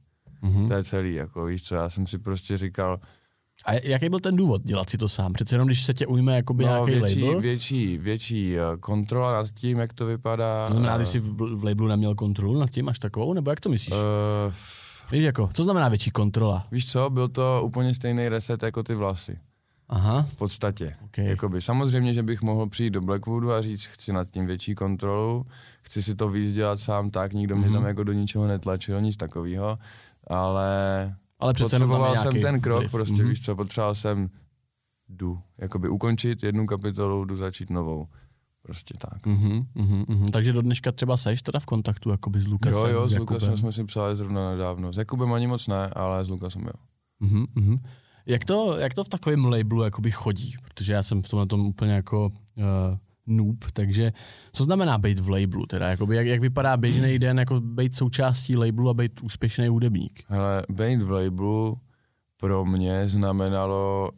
To je celý, jako víš co, já jsem si prostě říkal... A jaký byl ten důvod dělat si to sám? Přece jenom, když se tě ujme jakoby nějaký label? Větší kontrola nad tím, jak to vypadá. To znamená, ty jsi v labelu neměl kontrolu nad tím až takovou, nebo jak to myslíš? Víš jako, co znamená větší kontrola? Víš co, byl to úplně stejný reset jako ty vlasy. Aha. V podstatě. Okay. Jakoby, samozřejmě, že bych mohl přijít do Blackwoodu a říct, chci nad tím větší kontrolu, chci si to víc dělat sám tak, nikdo mě tam jako do ničeho netlačil, nic takového. Ale potřeboval jsem ten krok, prostě víš co, potřeboval jsem jakoby ukončit jednu kapitolu, jdu začít novou, prostě tak. Takže do dneška třeba seš teda v kontaktu jakoby s Lukasem? Jo, s Lukasem jsme si psali zrovna nedávno, s Jakubem ani moc ne, ale s Lukasem jo. Jak to v takovém labelu jakoby chodí, protože já jsem v tomhle tom úplně jako... noob, takže co znamená být v labelu teda, jakoby, jak vypadá běžný den, jako být součástí labelu a být úspěšný hudebník? Hele, být v labelu pro mě znamenalo,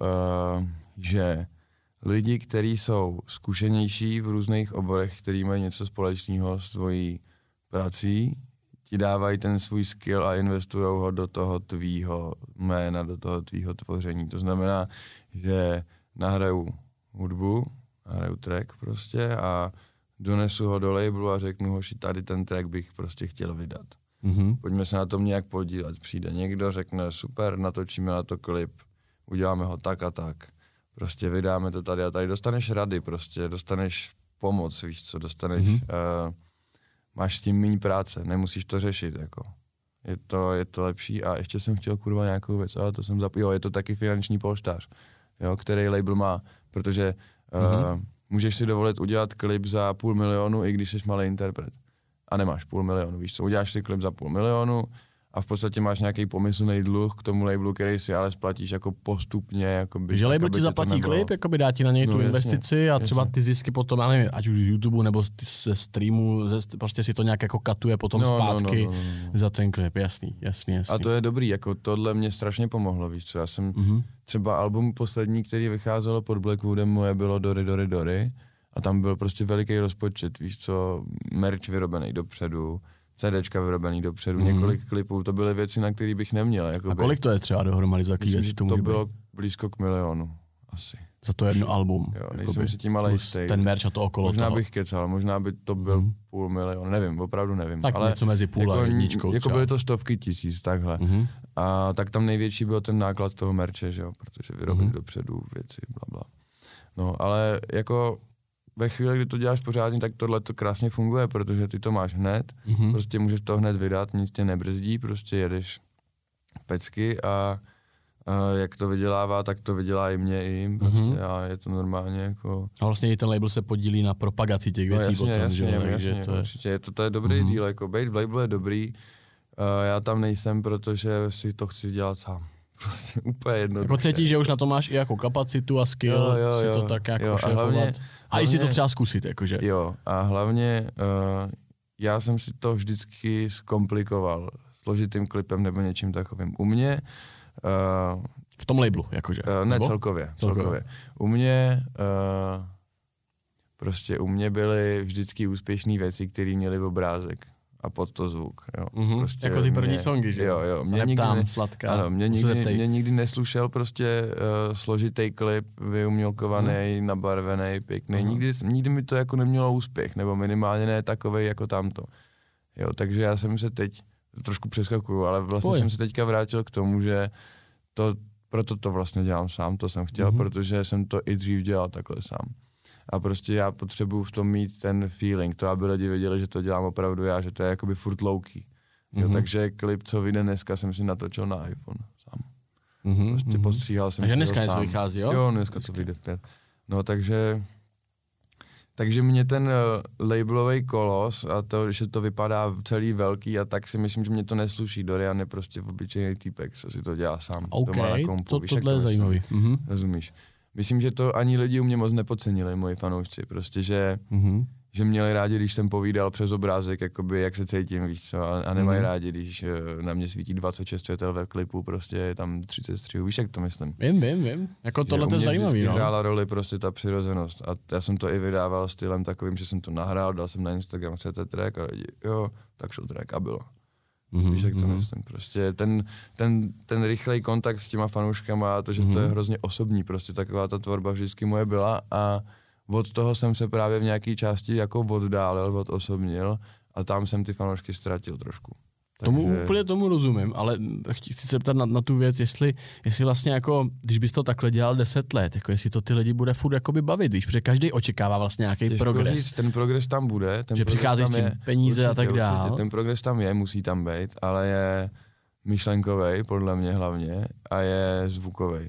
že lidi, kteří jsou zkušenější v různých oborech, kteří mají něco společného s tvojí prací, ti dávají ten svůj skill a investujou ho do toho tvýho jména, do toho tvýho tvoření. To znamená, že nahraju hudbu, hraju track prostě a donesu ho do labelu a řeknu hoši, tady ten track bych prostě chtěl vydat. Pojďme se na tom nějak podílet. Přijde někdo, řekne super, natočíme na to klip, uděláme ho tak a tak. Prostě vydáme to tady a tady. Dostaneš rady prostě, dostaneš pomoc, víš co, máš s tím méně práce, nemusíš to řešit jako. Je to lepší a ještě jsem chtěl kurva nějakou věc, ale to jsem je to taky finanční polštář, jo, který label má, protože můžeš si dovolit udělat klip za 500 000, i když jsi malý interpret. A nemáš 500 000, víš co, uděláš si klip za 500 000 a v podstatě máš nějaký pomyslný dluh k tomu labelu, který si ale splatíš jako postupně. Jakoby, že label ti zaplatí klip, jakoby dá ti na něj tu investici a třeba ty zisky potom, já nevím, ať už z YouTube nebo ze streamu, prostě si to nějak jako katuje potom zpátky za ten klip, jasný. A to je dobrý, jako tohle mě strašně pomohlo, víš co, já jsem třeba album poslední, který vycházelo pod Blackwoodem moje, bylo Dory. A tam byl prostě veliký rozpočet, víš co, merch vyrobený dopředu, CDčka vyrobený dopředu, několik klipů, to byly věci, na které bych neměl. Jakoby. A kolik to je třeba dohromady za ký věc? To bylo blízko k 1 milionu, asi. Za to jedno album? Jo, nejsem si tím ale jistý. Ten merch a to okolo možná toho. Možná bych kecal, možná by to byl 500 000, nevím, opravdu nevím. Tak ale něco mezi půl a jedničkou. Jako byly to 100 000, takhle. A tak tam největší byl ten náklad toho merče, že jo, protože vyrobili dopředu věci, blabla. No, ale jako ve chvíli, kdy to děláš pořádně, tak tohle to krásně funguje, protože ty to máš hned, prostě můžeš to hned vydat, nic tě nebrzdí, prostě jedeš pecky a jak to vydělává, tak to vydělá i mě, i jim, prostě a je to normálně jako. A vlastně i ten label se podílí na propagaci těch věcí, jasně, potom, jasně, že? Jasně, to je určitě, to je dobrý díl, jako bejt v labelu je dobrý, já tam nejsem, protože si to chci dělat sám. Prostě úplně jedno. Jako cítíš, že už na to máš i jako kapacitu a skill, si to tak jako šéfovat. A i si to třeba zkusit, jakože. Jo, a hlavně já jsem si to vždycky zkomplikoval složitým klipem nebo něčím takovým. U mě v tom labelu, jakože. Ne, celkově. U mě prostě byly vždycky úspěšné věci, které měly obrázek a pod to zvuk, jo. Prostě jako ty první songy, že? Jo, mě nikdy neslušel prostě složitý klip, vyumělkovaný, nabarvený, pěkný, nikdy mi to jako nemělo úspěch, nebo minimálně ne takovej jako tamto. Jo, takže já jsem se teď, trošku přeskakuju, ale vlastně jsem se teďka vrátil k tomu, že to, proto to vlastně dělám sám, to jsem chtěl, protože jsem to i dřív dělal takhle sám. A prostě já potřebuju v tom mít ten feeling, to aby lidi věděli, že to dělám opravdu já, že to je jakoby furt louký. Jo, takže klip, co vyjde dneska, jsem si natočil na iPhone sám. Prostě postříhal jsem si to sám. A že dneska něco vychází, jo? Jo, dneska to vyjde v 5. No takže mě ten labelový kolos a to, že to vypadá celý velký a tak si myslím, že mě to nesluší. Dorian je prostě obyčejný týpek, co si to dělá sám. OK, doma na kompu. Tohle je zajímavý. Rozumíš? Myslím, že to ani lidi u mě moc nepodcenili, moji fanoušci, prostě, že měli rádi, když jsem povídal přes obrázek, jakoby, jak se cítím, víš co, a nemají rádi, když na mě svítí 26 četel ve klipu, prostě tam 33, víš, jak to myslím. Vím, jako tohle to je zajímavý, no. Hrála roli prostě ta přirozenost a já jsem to i vydával stylem takovým, že jsem to nahrál, dal jsem na Instagram, chcete track a lidi, jo, tak šel track a bylo. Víš, jak to myslím, prostě ten rychlej kontakt s těma fanouškama a to, že to je hrozně osobní, prostě taková ta tvorba vždycky moje byla a od toho jsem se právě v nějaký části jako oddálil, odosobnil a tam jsem ty fanoušky ztratil trošku. Úplně tomu rozumím, ale chci se ptat na tu věc, jestli vlastně jako, když bys to takhle dělal 10 let, jako jestli to ty lidi bude furt jakoby bavit, víš, protože každý očekává vlastně nějaký progres. Říct, ten progres tam bude, že přichází s tím peníze určitě, a tak dále. Ten progres tam je, musí tam být, ale je myšlenkovej, podle mě hlavně, a je zvukovej,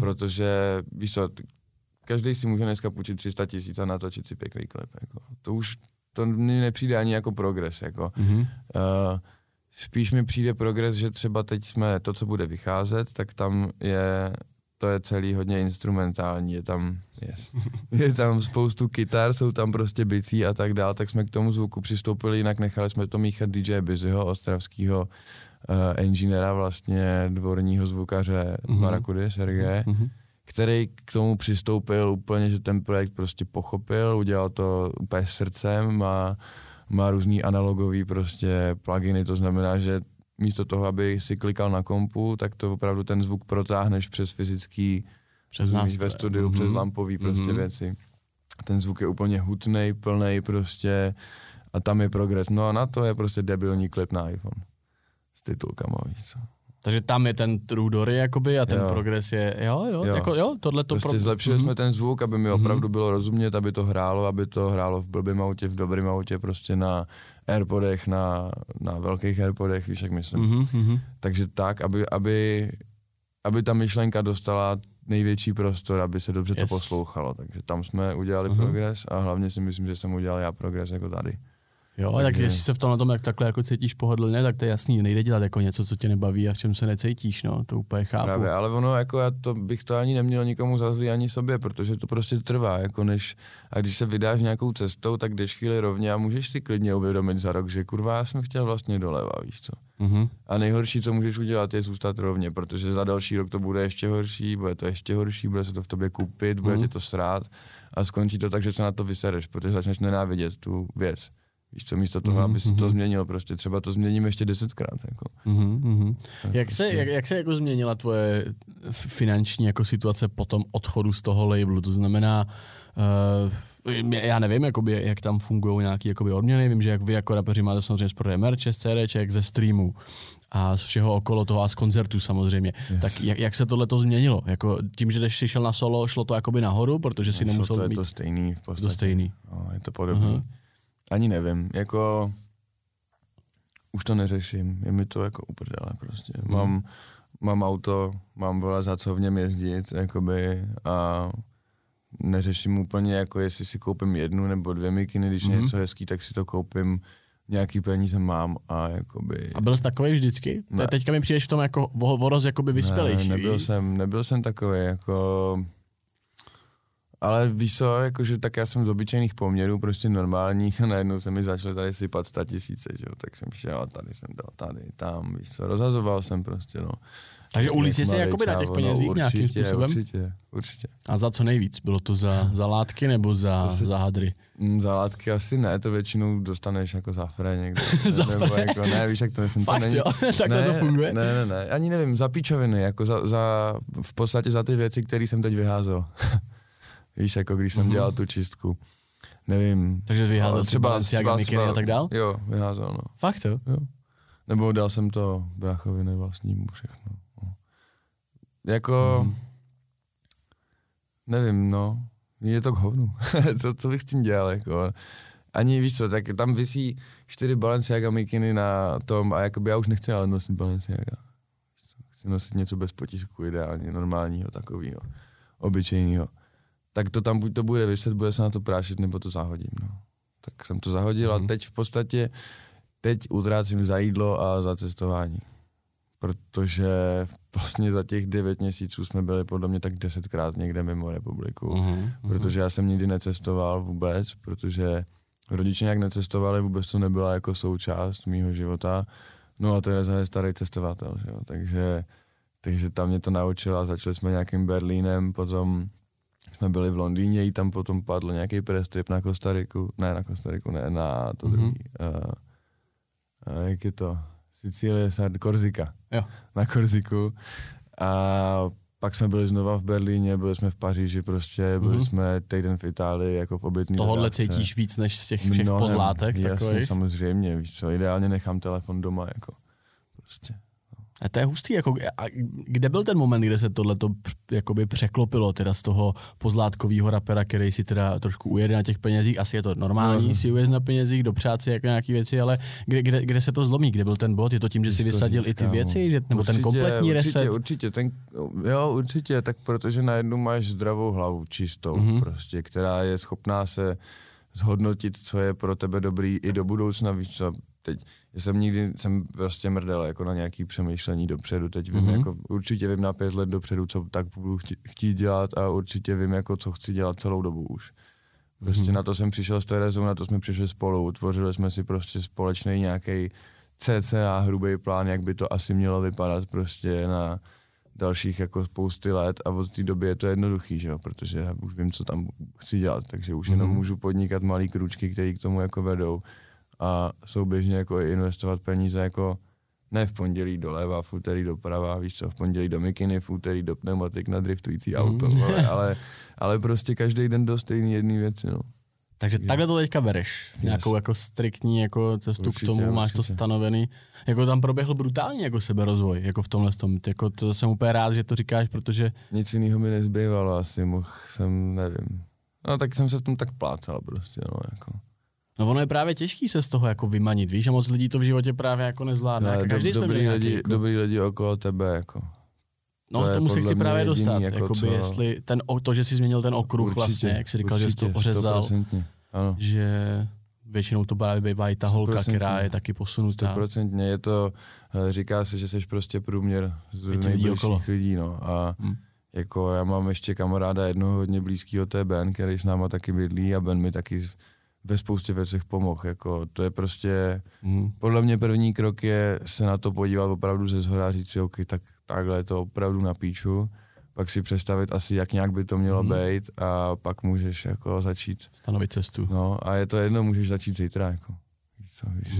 protože víš co, každý si může dneska půjčit 300 000 a natočit si pěkný klip, jako, to mi nepřijde ani jako progres, jako. Spíš mi přijde progres, že třeba teď jsme to, co bude vycházet, tak tam to je celý hodně instrumentální, je tam spoustu kytar, jsou tam prostě bicí a tak dál, tak jsme k tomu zvuku přistoupili, jinak nechali jsme to míchat DJ Busyho, ostravského inženýra, vlastně dvorního zvukaře Barakudy Serge, který k tomu přistoupil úplně, že ten projekt prostě pochopil, udělal to úplně srdcem a má různý analogový prostě pluginy, to znamená, že místo toho, aby si klikal na kompu, tak to opravdu ten zvuk protáhneš přes fyzický, ve studiu, přes lampový prostě věci. Ten zvuk je úplně hutnej, plnej prostě a tam je progres. No a na to je prostě debilní klip na iPhone s titulkama, víš co. Takže tam je ten true dory jakoby a ten progres je, tohle to prostě zlepšili jsme ten zvuk, aby mi opravdu bylo rozumět, aby to hrálo v blbým autě, v dobrým autě, prostě na Airpodech, na velkých Airpodech, víš jak myslím. Takže tak, aby ta myšlenka dostala největší prostor, aby se dobře to poslouchalo, takže tam jsme udělali progres a hlavně si myslím, že jsem udělal já progres jako tady. Jo, tak jestli se v tomhle tom jak takhle jako cítíš pohodlně, tak to je jasný, nejde dělat jako něco, co tě nebaví a v čem se necítíš, no, to úplně chápu. Právě, ale ono jako já to bych to ani neměl nikomu za zlý ani sobě, protože to prostě trvá, jako než a když se vydáš nějakou cestou, tak jdeš chvíli rovně a můžeš si klidně uvědomit za rok, že kurva, já jsem chtěl vlastně doleva, víš co. Mm-hmm. A nejhorší, co můžeš udělat, je zůstat rovně, protože za další rok to bude ještě horší, bude to ještě horší, bude se to v tobě kupit, bude tě to srát a skončí to tak, že se na to vysereš, protože začneš nenávidět tu věc. Víš co, místo toho, aby se to změnilo prostě, třeba to změním ještě 10krát. Jako. Jak se jako změnila tvoje finanční jako situace po tom odchodu z toho labelu? To znamená, já nevím, jakoby, jak tam fungují nějaké jakoby odměny, vím, že jak vy jako rapeři máte samozřejmě z prodeje merče, z CDček, ze streamů a z všeho okolo toho a z koncertů samozřejmě. Yes. Tak jak se tohle to změnilo? Jako tím, že jsi šel na solo, šlo to jakoby nahoru, protože si nemusel mít... To je to stejný v podstatě. No, je to podobný. Aha. Ani nevím, jako už to neřeším, je mi to jako uprdele prostě. Mám auto, mám vole za co v něm jezdit, jakoby, a neřeším úplně jako jestli si koupím jednu nebo dvě mikiny, když něco hezký, tak si to koupím, nějaký peníze mám a jakoby... A byl jsi takovej vždycky? Ne. Teďka mi přijdeš v tom jako voroz jakoby vyspělejší. Ne, nebyl jsem takovej, jako... Ale víš co, jakože tak já jsem z obyčejných poměrů, prostě normálních a najednou se mi začaly tady sypat 100 000, že jo, tak jsem šel tady, jsem dal tady, tam, víš co, rozhazoval jsem prostě, no. Takže ulici se jakoby na těch penězích nějakým způsobem? Určitě. A za co nejvíc? Bylo to za látky nebo za hadry? Za látky asi ne, to většinou dostaneš jako za fré někde. Za fré? Jako, ne, víš, jak to myslím. Fakt to není, jo? Takhle ne, to funguje? Ne, ani nevím, za píčoviny, jako v podstatě za ty věci, které jsem teď vyházel. Víš, jako když jsem dělal tu čistku, nevím. Takže vyházel si Balenciaga, mikiny a tak dál? Jo, vyházel, no. Fakt jo? Jo. Nebo dal jsem to bráchovi nevlastnímu všechno. No. Jako, nevím, no, je to k hovnu. co bych s tím dělal, jako. Ani víš co, tak tam visí 4 Balenciaga mikiny na tom a jakoby já už nechci ale nosit Balenciaga. Chci nosit něco bez potisku, ideálně, normálního, takového, obyčejného. Tak to tam buď to bude vyset, bude se na to prášit, nebo to zahodím, no. Tak jsem to zahodil a teď v podstatě, utrácím za jídlo a za cestování. Protože vlastně za těch 9 měsíců jsme byli podle mě tak 10krát někde mimo republiku. Protože já jsem nikdy necestoval vůbec, protože rodiče nějak necestovali, vůbec to nebyla jako součást mýho života. No a Tereza je starý cestovatel, že jo. Takže tam mě to naučila, začali jsme nějakým Berlínem, potom jsme byli v Londýně, i tam potom padl nějaký press trip na Kostariku, na to druhý, jak je to, Sicílie, Korzika, jo. Na Korziku. A pak jsme byli znova v Berlíně, byli jsme v Paříži prostě, byli jsme týden v Itálii, jako v obětní dodávce. Tohle cítíš víc než z těch všech pozlátek jasně, takových? Jasně, samozřejmě, víš co, ideálně nechám telefon doma, jako prostě. A to je hustý, jako, a kde byl ten moment, kde se tohleto jakoby překlopilo teda z toho pozlátkovýho rapera, který si teda trošku ujede na těch penězích, asi je to normální, si ujede na penězích, dopřát si jako nějaký věci, ale kde se to zlomí, kde byl ten bod, je to tím, že si vysadil i ty věci, že, nebo určitě, ten kompletní reset? Určitě, tak protože najednou máš zdravou hlavu, čistou prostě, která je schopná se zhodnotit, co je pro tebe dobrý i do budoucna, víš co. Teď jsem prostě mrdel jako na nějaký přemýšlení dopředu, teď vím jako, určitě vím na 5 let dopředu, co tak budu chtít dělat a určitě vím jako, co chci dělat celou dobu už. Prostě na to jsem přišel s Terezou, na to jsme přišli spolu, utvořili jsme si prostě společný nějaký cca hrubý plán, jak by to asi mělo vypadat prostě na dalších jako spousty let a od té doby je to jednoduchý, že jo, protože já už vím, co tam chci dělat, takže už jenom můžu podnikat malý kručky, které k tomu jako vedou. A souběžně jako investovat peníze jako ne v pondělí doleva, v úterý doprava, víš co, v pondělí do mikiny, v úterý do pneumatik na driftující auto, ale prostě každý den do stejný jedný věci, no. Takže takhle to teďka bereš, nějakou jako striktní jako cestu určitě, k tomu, máš to stanovený, jako tam proběhl brutální jako seberozvoj, jako v tomhle tom, jako to jsem úplně rád, že to říkáš, protože... Nic jiného mi nezbývalo asi, nevím, no tak jsem se v tom tak plácal prostě, no jako. No ono je právě těžký se z toho jako vymanit, víš, a moc lidí to v životě právě jako nezvládne. Ne, každý dobrý lidi okolo tebe jako. No to tomu se chci právě jediný, dostat, jako jestli že jsi změnil ten okruh určitě, vlastně, jak jsi říkal, určitě, že jsi to ořezal, ano. Že většinou to právě bývá i ta holka, která je taky posunutá. 100% je to, říká se, že jsi prostě průměr z nejbližších lidí, no. A jako já mám ještě kamaráda jednoho hodně blízkého, to je Ben, který s náma taky bydlí a Ben mi taky ve spoustě věcech pomohl. Jako to je prostě, podle mě první krok je se na to podívat opravdu ze shora a říct si, OK, tak takhle je to opravdu na píču. Pak si představit asi, jak nějak by to mělo být a pak můžeš jako začít. Stanovit cestu. No a je to jedno, můžeš začít zítra. Jako.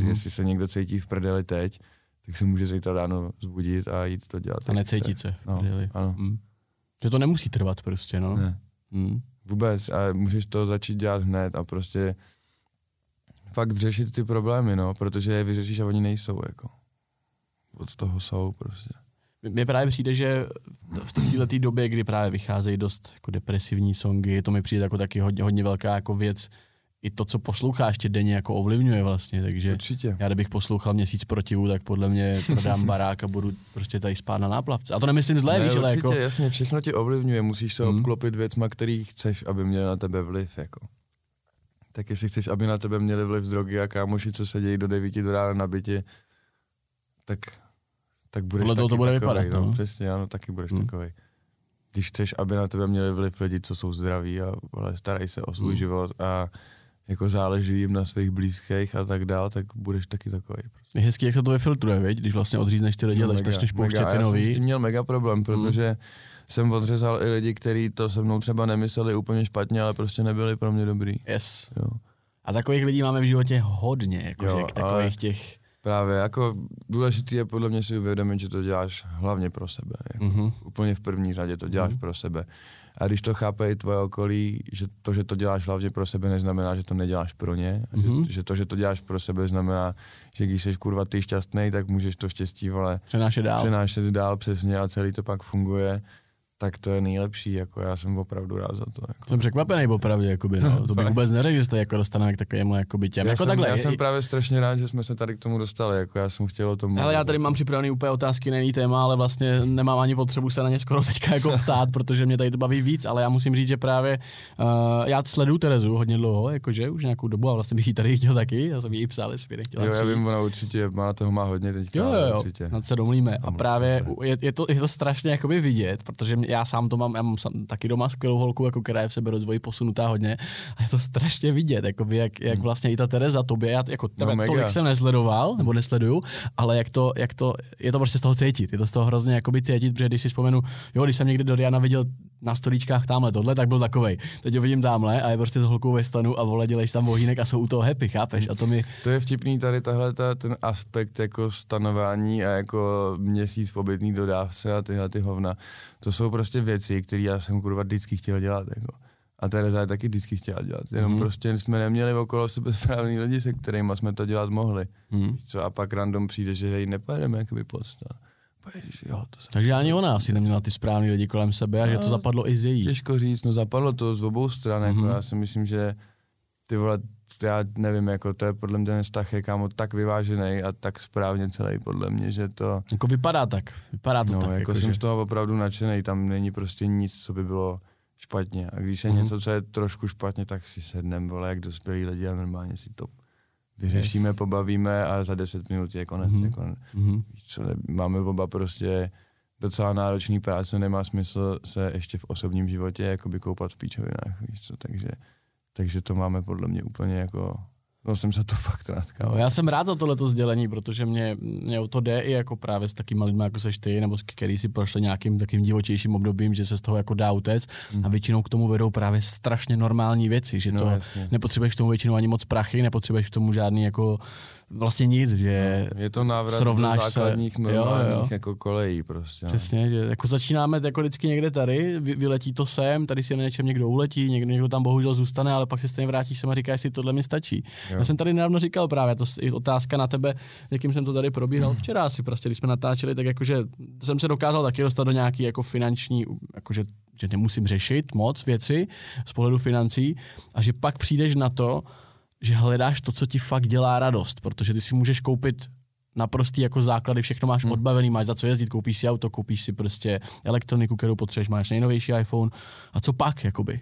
Jestli se někdo cítí v prdeli teď, tak se může zítra ráno zbudit a jít to dělat. A necítit se v prdeli. No, že to nemusí trvat prostě, no. Ne. Vůbec. A můžeš to začít dělat hned a prostě fakt řešit ty problémy, no, protože je vyřešíš a oni nejsou, jako. Od toho jsou prostě. Mně právě přijde, že v této době, kdy právě vycházejí dost jako depresivní songy, to mi přijde jako taky hodně velká jako věc. I to, co posloucháš, tě denně jako ovlivňuje vlastně, takže určitě. Já kdybych poslouchal Měsíc protivu, tak podle mě prodám barák a budu prostě tady spát na náplavce. A to nemyslím zlé, ne, víš, ale jako… jasně, všechno tě ovlivňuje, musíš se obklopit věcma, který chceš, aby měly na tebe vliv, jako. Tak jestli chceš, aby na tebe měly vliv z drogy a kámoši, co se dějí do 9 do rána na bytě, tak budeš podle toho to bude takovej, vypadat, no. Přesně, ano, taky budeš takovej. Když chceš, aby na tebe měli vliv lidi, co jsou zdraví a starají se o svůj život a jako záleží jim na svých blízkých a tak dál, tak budeš taky takový. Prostě. Je hezký, jak se to vyfiltruje, viď? Když vlastně odřízneš ty lidi, tak začneš pouštět ty nový. Já jsem s tím měl mega problém, protože jsem odřezal i lidi, kteří to se mnou třeba nemysleli úplně špatně, ale prostě nebyli pro mě dobrý. Yes. Jo. A takových lidí máme v životě hodně, jakože takových těch… Právě, jako důležitý je podle mě si uvědomit, že to děláš hlavně pro sebe. Jako úplně v první řadě to děláš pro sebe. A když to chápe i tvoje okolí, že to děláš hlavně pro sebe, neznamená, že to neděláš pro ně. Že to děláš pro sebe znamená, že když jsi kurva ty šťastnej, tak můžeš to štěstí, vole, přenášet dál přesně a celý to pak funguje. Tak to je nejlepší, jako já jsem opravdu rád za to. Jako. Jsem překvapený opravdu, jakoby, no. To bych vůbec neřekl, že jste jako dostaneme k takovému jakoby těm. Já jsem právě strašně rád, že jsme se tady k tomu dostali, jako já jsem chtěl o tom mluvit. Ale já tady mám připravený úplně otázky na jiný téma, ale vlastně nemám ani potřebu se na ně skoro teďka jako ptát, protože mě tady to baví víc, ale já musím říct, že právě já sleduju Terezu hodně dlouho, jakože už nějakou dobu a vlastně bych ji tady chtěl taky, já jsem jí psal, jestli nechtěla. Jo, já vím, ona určitě má toho má hodně teďka. Jo, snad se domluvíme. A právě je to strašně jakoby vidět, protože mě, já sám to mám, já mám taky doma skvělou holku, jako která je v sebe rozvoji posunutá hodně a je to strašně vidět, jakoby, jak vlastně i ta Tereza tobě, já jako tebe tolik jsem nesledoval, nebo nesleduju, ale jak to, je to prostě z toho cítit, je to z toho hrozně jakoby cítit, protože když si vzpomenu, jo, když jsem někdy Doriana viděl na storíčkách tamhle tohle, tak byl takovej, teď ho vidím tamhle a je prostě s holkou ve stanu a vole, dělej tam ohýnek a jsou u toho happy, chápeš? A to mi… To je vtipný tady tahle ten aspekt jako stanování a jako Měsíc v obědní dodávce a tyhle ty hovna. To jsou prostě věci, které já jsem kurva vždycky chtěl dělat, jako. A Tereza je taky vždycky chtěla dělat, jenom prostě jsme neměli okolo sebe správný lidi, se kterými jsme to dělat mohli. Co? A pak random přijde, že hej, nepojedeme jakoby posta. Jo, takže ani ona asi neměla ty správný lidi kolem sebe a že to zapadlo i z její. Těžko říct, no zapadlo to z obou stran, jako já si myslím, že ty vole, já nevím, jako to je podle mě ten vztah je kámo tak vyvážený a tak správně celý podle mě, že to… Jako vypadá to no, tak. Jako jsem z toho opravdu nadšenej, tam není prostě nic, co by bylo špatně a když je něco, co je trošku špatně, tak si sednem, vole, jak dospělí lidi a normálně si to… Vyřešíme, pobavíme a za 10 minut je konec. Máme oba prostě docela náročný práce, nemá smysl se ještě v osobním životě jakoby koupat v píčovinách, víš co, takže to máme podle mě úplně jako… No jsem za to fakt rád. No, já jsem rád za tohleto sdělení, protože mě o to jde i jako právě s takýma lidma, jako seš ty, nebo který si prošli nějakým takým divočejším obdobím, že se z toho jako dá utéct a většinou k tomu vedou právě strašně normální věci, že to nepotřebuješ k tomu většinou ani moc prachy, nepotřebuješ k tomu žádný jako vlastně nic, že je to návrat do základních normálních jako kolejí prostě. Přesně, že jako začínáme jako vždycky někde tady, vyletí to sem, tady si na něčem někdo uletí, někdo tam bohužel zůstane, ale pak se stejně vrátíš sem a říkáš si, tohle mi stačí. Jo. Já jsem tady nedávno říkal právě, to je otázka na tebe, jakým jsem to tady probíral včera asi prostě, když jsme natáčeli, tak jakože jsem se dokázal taky dostat do nějaký jako finanční, jakože že nemusím řešit moc věci z pohledu financí a že pak přijdeš na to, že hledáš to, co ti fakt dělá radost, protože ty si můžeš koupit naprostý jako základy, všechno máš odbavený, máš za co jezdit, koupíš si auto, koupíš si prostě elektroniku, kterou potřebuješ, máš nejnovější iPhone a co pak, jakoby.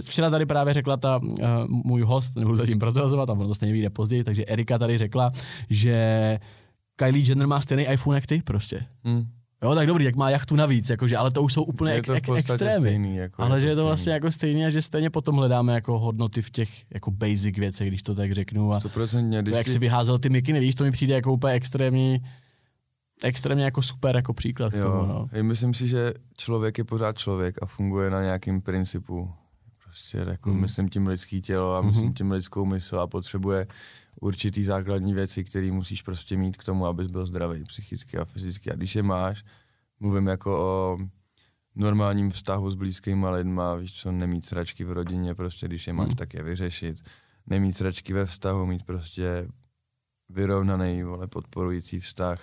Včera tady právě řekla ta můj host, nebudu zatím prozrazovat, a ono to stejně vyjde později, takže Erika tady řekla, že Kylie Jenner má stejný iPhone jak ty prostě. Jo, tak dobrý, jak má jachtu navíc, jakože, ale to už jsou úplně extrémy. Stejný, jako, ale je že je to vlastně jako stejný a že stejně potom hledáme jako hodnoty v těch jako basic věcech, když to tak řeknu. A 100%, když to, jak ty... si vyházel ty mikiny, víš, to mi přijde jako úplně extrémně jako super jako příklad k tomu. No. Myslím si, že člověk je pořád člověk a funguje na nějakým principu. Prostě jako myslím tím lidský tělo a myslím tím lidskou mysl a potřebuje určitý základní věci, které musíš prostě mít k tomu, abys byl zdravý psychicky a fyzicky. A když je máš, mluvím jako o normálním vztahu s blízkýma lidma, víš co, nemít sračky v rodině, prostě když je máš, tak je vyřešit. Nemít sračky ve vztahu, mít prostě vyrovnaný, vole, podporující vztah,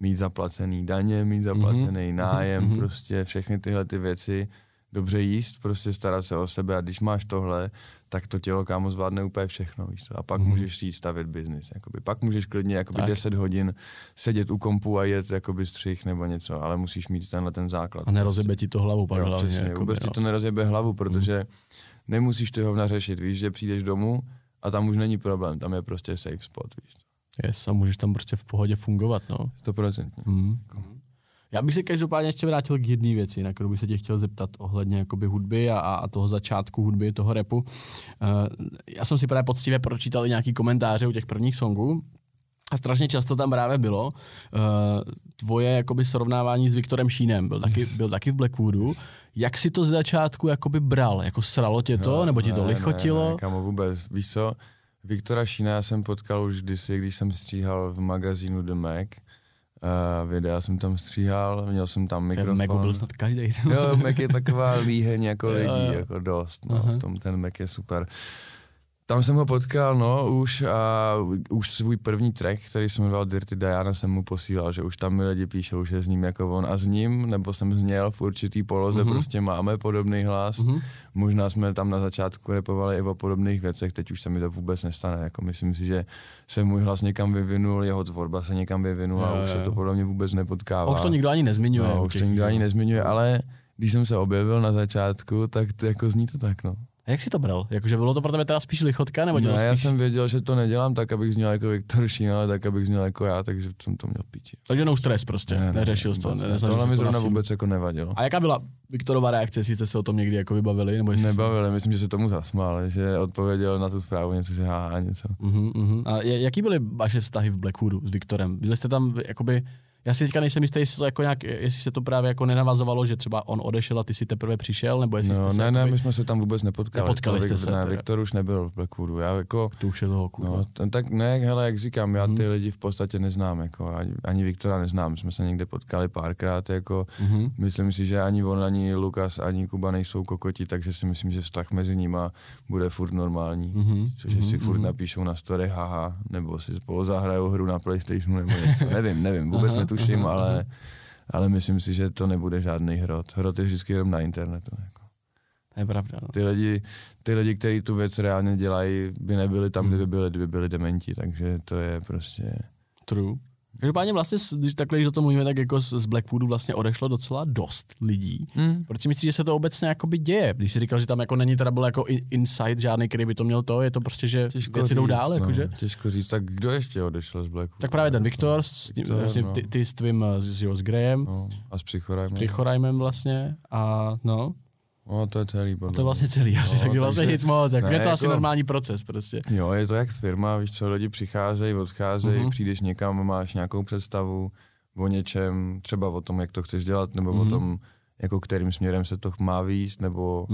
mít zaplacený daně, mít zaplacený nájem, prostě všechny tyhle ty věci. Dobře jíst, prostě starat se o sebe, a když máš tohle, tak to tělo, kámo, zvládne úplně všechno, víš co? A pak můžeš si jít stavit biznis, jakoby. Pak můžeš klidně jakoby 10 hodin sedět u kompu a jet jakoby střih nebo něco, ale musíš mít tenhle ten základ. A nerozjebe ti to hlavu pak hlavně. Přesně, vůbec ti to nerozjebe hlavu, protože nemusíš ty hovna řešit, víš, že přijdeš domů a tam už není problém, tam je prostě safe spot, víš. Yes, a můžeš tam prostě v pohodě fungovat, no. 100%. Já bych se každopádně ještě vrátil k jedné věci, na kterou bych se tě chtěl zeptat ohledně jakoby hudby a toho začátku hudby, toho rapu. Já jsem si právě poctivě pročítal i nějaký komentáře u těch prvních songů a strašně často tam právě bylo tvoje jakoby srovnávání s Viktorem Šínem, byl taky v Blackwoodu. Jak si to z začátku jakoby bral? Jako sralo tě to, nebo ti to lichotilo? Ne, kámo, vůbec. Víš co, Viktora Šína já jsem potkal už kdysi, když jsem stříhal v magazínu The Mac. Videa jsem tam stříhal, měl jsem tam mikrofon. Ten Mac byl snad každej. Jo, Mac je taková líheň jako lidí, jako dost, no, v tom ten Mac je super. Tam jsem ho potkal, no, už svůj první track, který jsem jmenoval Dirty Diana, jsem mu posílal, že už tam mi lidi píšou, že s ním jako on a s ním, nebo jsem zněl v určitý poloze, prostě máme podobný hlas, možná jsme tam na začátku rapovali i o podobných věcech, teď už se mi to vůbec nestane, jako myslím si, že se můj hlas někam vyvinul, jeho tvorba se někam vyvinula a už se to podle mě vůbec nepotkává. A už to nikdo ani nezmiňuje. No, už to nikdo ani nezmiňuje, ale když jsem se objevil na začátku, tak to jako zní to tak, no. A jak jsi to bral? Jakože bylo to pro tebe teda spíš lichotka, nebo dělal? Ne, já jsem věděl, že to nedělám tak, abych zněl jako Viktor Šína, ale tak, abych zněl jako já, takže jsem to měl píči. Takže no stres prostě, neřešil jsi to. Tohle mi zrovna vůbec jako nevadilo. A jaká byla Viktorova reakce, sice se o tom někdy jako vybavili? Nebo nebavili, myslím, že se tomu zasmál, že odpověděl na tu zprávu něco, že háhá něco. A jaký byly vaše vztahy v Blackwoodu s Viktorem? Byli jste tam jakoby... Já si teďka nejsem jistý, jestli, to jako nějak, jestli se to právě jako nenavazovalo, že třeba on odešel a ty si teprve přišel, nebo jestli jste se... Ne, my jsme se tam vůbec nepotkali. Nepotkali jste se. Ne, Viktor už nebyl v Blackwoodu, já jako... To už je toho kurva. No, tak ne, hele, jak říkám, já ty lidi v podstatě neznám, jako, ani Viktora neznám, jsme se někde potkali párkrát, jako, myslím si, že ani on, ani Lukas, ani Kuba nejsou kokoti, takže si myslím, že vztah mezi nima bude furt normální, což si furt napíšou na story, haha, nebo si spolu zahrajou hru na PlayStationu nebo něco, nevím, vůbec tuším, ale myslím si, že to nebude žádný hrot. Hrot je vždycky jenom na internetu. Jako. To je pravda. No. Ty lidi, kteří tu věc reálně dělají, by nebyli tam, kdyby byli dementi, takže to je prostě... True. Každopádně vlastně, když takhle, když o tom mluvíme, tak jako z Blackwoodu vlastně odešlo docela dost lidí. Proč si myslíš, že se to obecně jakoby děje? Když jsi říkal, že tam jako není teda byl jako insight žádný, který by to měl to, je to prostě, že těžko věci jdou dál, jakože? Těžko říct, tak kdo ještě odešel z Blackwoodu? Tak právě ten Viktor, no, Viktor, ty s tvým, s Grayem. No, a s Přichorajmem vlastně a no. No, to je celý. A to je vlastně celý, asi no, taky vlastně nic moc, jako, ne, je to jako, asi normální proces prostě. Jo, je to jak firma, víš co, lidi přicházejí, odcházejí, přijdeš někam, máš nějakou představu o něčem, třeba o tom, jak to chceš dělat, nebo o tom, jako kterým směrem se to má výjist, nebo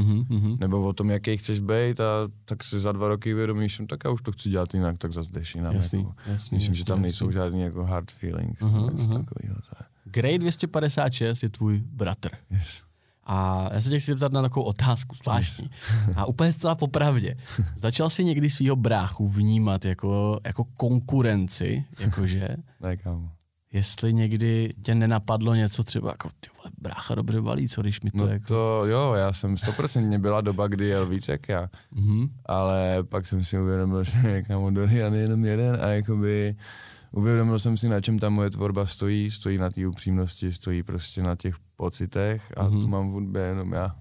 o tom, jaký chceš být, a tak se za 2 roky uvědomíš, tak já už to chci dělat jinak, tak zase jdeš jinak. Jako, myslím, že tam nejsou žádný jako hard feelings, něco takového. Grade 256 je tvůj bratr. Yes. A já se tě chci zeptat na takovou otázku, zvláštní. A úplně zcela popravdě. Začal jsi někdy svýho bráchu vnímat jako konkurenci, jakože? Ne, kámo. Jestli někdy tě nenapadlo něco třeba jako, ty vole, brácha dobře valí, co když mi to jako... To jo, já jsem 100% byla doba, kdy jel víc jak já. Ale pak jsem si uvědomil, že kámo, Dorian je jenom jeden a jakoby... Uvědomil jsem si, na čem ta moje tvorba stojí na té upřímnosti, stojí prostě na těch pocitech a tu mám v hudbě jenom já.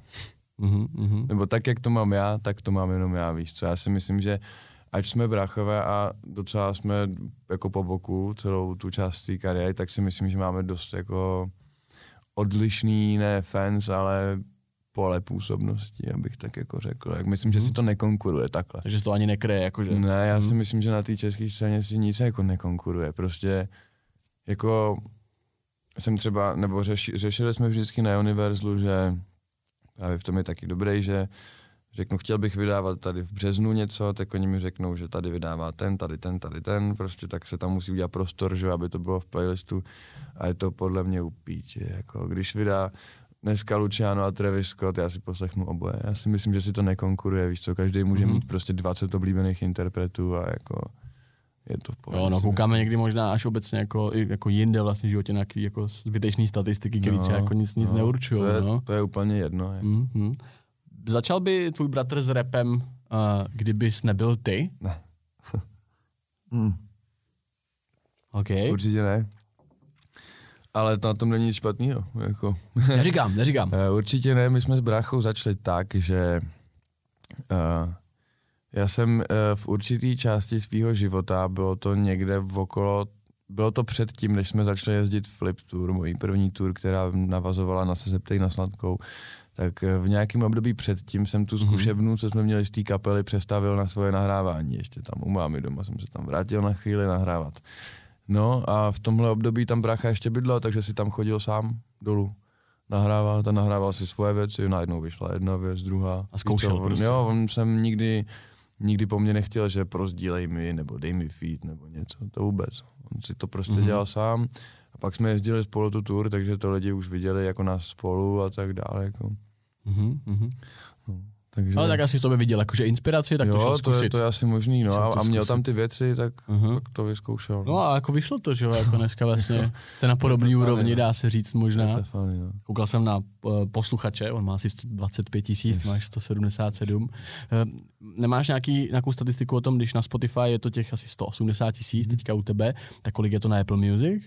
Nebo tak, jak to mám já, tak to mám jenom já, víš co. Já si myslím, že ať jsme bráchové a docela jsme jako po boku celou tu část té kariéry, tak si myslím, že máme dost jako odlišný, ne fans, ale pole působnosti, abych tak jako řekl. Jak myslím, že si to nekonkuruje takhle. Takže to ani nekryje, jakože? Ne, já si myslím, že na té české scéně si nic jako nekonkuruje. Prostě jako jsem třeba, nebo řešili jsme vždycky na Universalu, že právě v tom je taky dobrý, že řeknu, chtěl bych vydávat tady v březnu něco, tak oni mi řeknou, že tady vydává ten, prostě tak se tam musí udělat prostor, že aby to bylo v playlistu a je to podle mě upíče, jako když vydá dneska Luciano a Travis Scott, já si poslechnu oboje, já si myslím, že si to nekonkuruje, víš co, každý může mít prostě 20 oblíbených interpretů a jako je to v pohodě. Jo, no, koukáme myslím. Někdy možná až obecně jako jinde vlastně v životě na nějaký jako zbytečný statistiky, které třeba jako nic neurčují. To je úplně jedno. Jako. Začal by tvůj bratr s rapem, kdybys nebyl ty? Ne. Okay. Určitě ne. Ale to na tom není nic špatného. Jako. Neříkám. Určitě ne, my jsme s bráchou začali tak, že já jsem v určité části svého života, bylo to někde okolo, bylo to předtím, než jsme začali jezdit Flip Tour, mojí první tour, která navazovala na Se zeptej na Sladkou, tak v nějakém období předtím jsem tu zkušebnu, co jsme měli z té kapely, přestavil na svoje nahrávání. Ještě tam u mámy doma jsem se tam vrátil na chvíli nahrávat. No a v tomhle období tam brácha ještě bydlel, takže si tam chodil sám dolů nahrávat a nahrával si svoje věci. Najednou vyšla jedna věc, druhá. A zkoušel to, prostě. Jo, on jsem nikdy po mně nechtěl, že prozdílej mi nebo dej mi feed nebo něco, to vůbec. On si to prostě dělal sám. A pak jsme jezdili spolu tu tour, takže to lidi už viděli jako nás spolu a tak dále. Jako. No, takže... Ale tak asi v tobě viděl jakože inspiraci, tak jo, to šel zkusit. Jo, to je asi možný, no, a měl tam ty věci, tak to vyzkoušel. No a jako vyšlo to, že jo, jako dneska vlastně jste na podobný úrovni, dá se říct možná. Koukal jsem na posluchače, on má asi 125 000, máš 177. Nemáš nějakou statistiku o tom, když na Spotify je to těch asi 180 000, teďka u tebe, tak kolik je to na Apple Music?